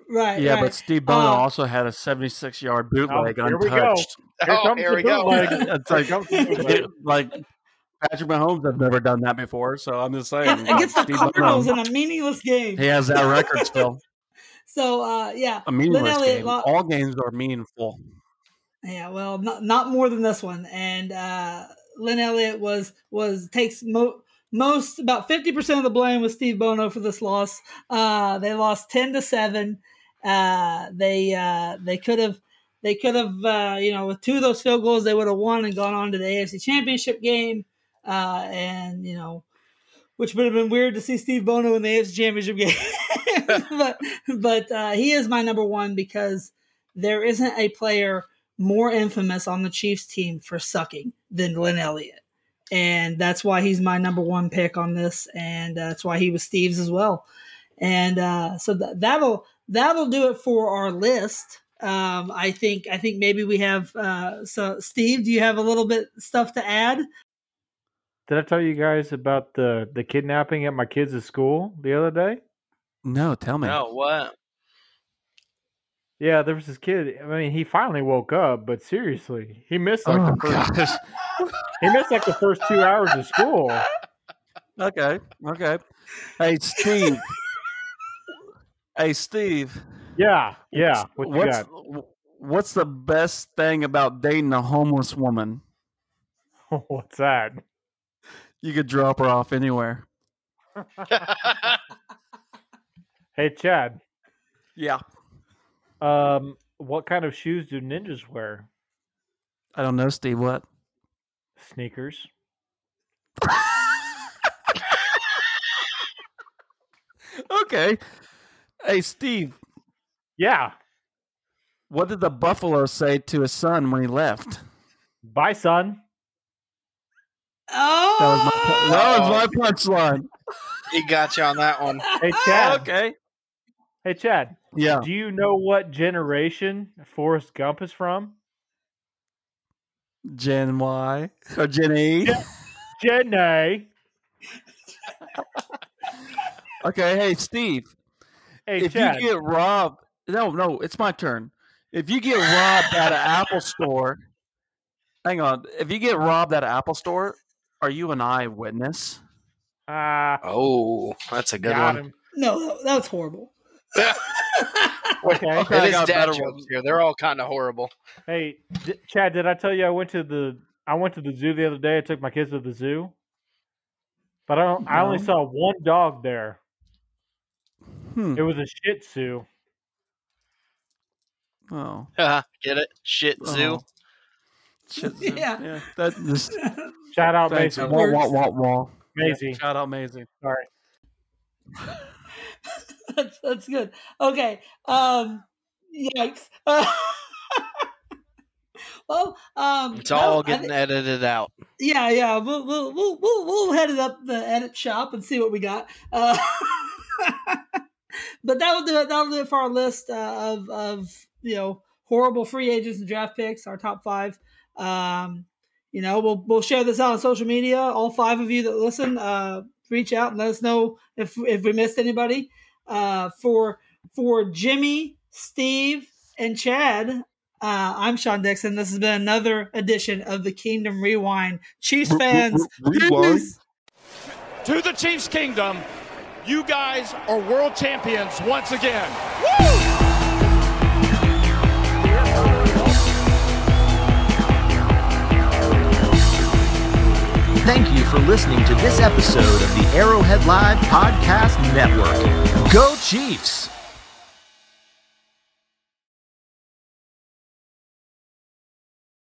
Right. Yeah, right. But Steve Bono uh, also had a seventy-six yard bootleg oh, here untouched. We go. Here, oh, comes here we bootleg. Go. It's like, it, like Patrick Mahomes has never done that before. So I'm just saying. Against the Cardinals in a meaningless game, he has that record still. So, uh, yeah. A meaningless Elliott, game. Well, all games are meaningful. Yeah, well, not, not more than this one. And uh, Lynn Elliott was was takes mo- most about fifty percent of the blame with Steve Bono for this loss. Uh, they lost ten to seven. Uh, they uh, they could have they could have uh, you know, with two of those field goals they would have won and gone on to the A F C Championship game. Uh, and you know, which would have been weird to see Steve Bono in the A F C Championship game. but but uh, he is my number one because there isn't a player more infamous on the Chiefs team for sucking than Lynn Elliott. And that's why he's my number one pick on this. And uh, that's why he was Steve's as well. And uh, so th- that'll, that'll do it for our list. Um, I think, I think maybe we have, uh, so Steve, do you have a little bit stuff to add? Did I tell you guys about the, the kidnapping at my kids' school the other day? No, tell me. No, what? Yeah, there was this kid. I mean, he finally woke up, but seriously, he missed like oh, the first. he missed like the first two hours of school. Okay, okay. Hey, Steve. hey, Steve. Yeah, yeah. What what's, you got? What's the best thing about dating a homeless woman? What's that? You could drop her off anywhere. Hey, Chad. Yeah. Um, what kind of shoes do ninjas wear? I don't know, Steve. What? Sneakers. Okay. Hey, Steve. Yeah. What did the buffalo say to his son when he left? Bye, son. Oh, that was my, that was my punchline. He got you on that one. Hey, Chad. Okay. Hey, Chad. Yeah. Do you know what generation Forrest Gump is from? Gen Y or Gen E? Gen, Gen A. Okay. Hey, Steve. Hey, if Chad. you get robbed, no, no, it's my turn. If you get robbed at an Apple store, hang on. If you get robbed at an Apple store, are you an eyewitness? Uh, oh, that's a good one. Him. No, that was horrible. Yeah. Okay. Okay. It is dad jokes here. They're all kind of horrible. Hey, d- Chad, did I tell you I went to the I went to the zoo the other day? I took my kids to the zoo, but I don't, no. I only saw one dog there. Hmm. It was a Shih Tzu. Oh, get it? Shih Tzu. Oh. Shih Tzu. Yeah. yeah. That just shout out Maisie. Wah wah wah wah. Maisie. Yeah. Shout out Maisie. Sorry. That's, that's good. Okay. Um, yikes. Uh, well, um, it's all getting think, edited out. Yeah, yeah. We'll we'll we'll we'll head it up the edit shop and see what we got. Uh, but that'll do it. That'll do it for our list uh, of of you know horrible free agents and draft picks. Our top five. Um, you know, we'll we'll share this out on social media. All five of you that listen, uh, reach out and let us know if if we missed anybody. Uh, for for Jimmy, Steve, and Chad, uh, I'm Sean Dixon. This has been another edition of the Kingdom Rewind. Chiefs fans, Rewind. To the Chiefs Kingdom, you guys are world champions once again. Woo! Thank you for listening to this episode of the Arrowhead Live Podcast Network. Go Chiefs!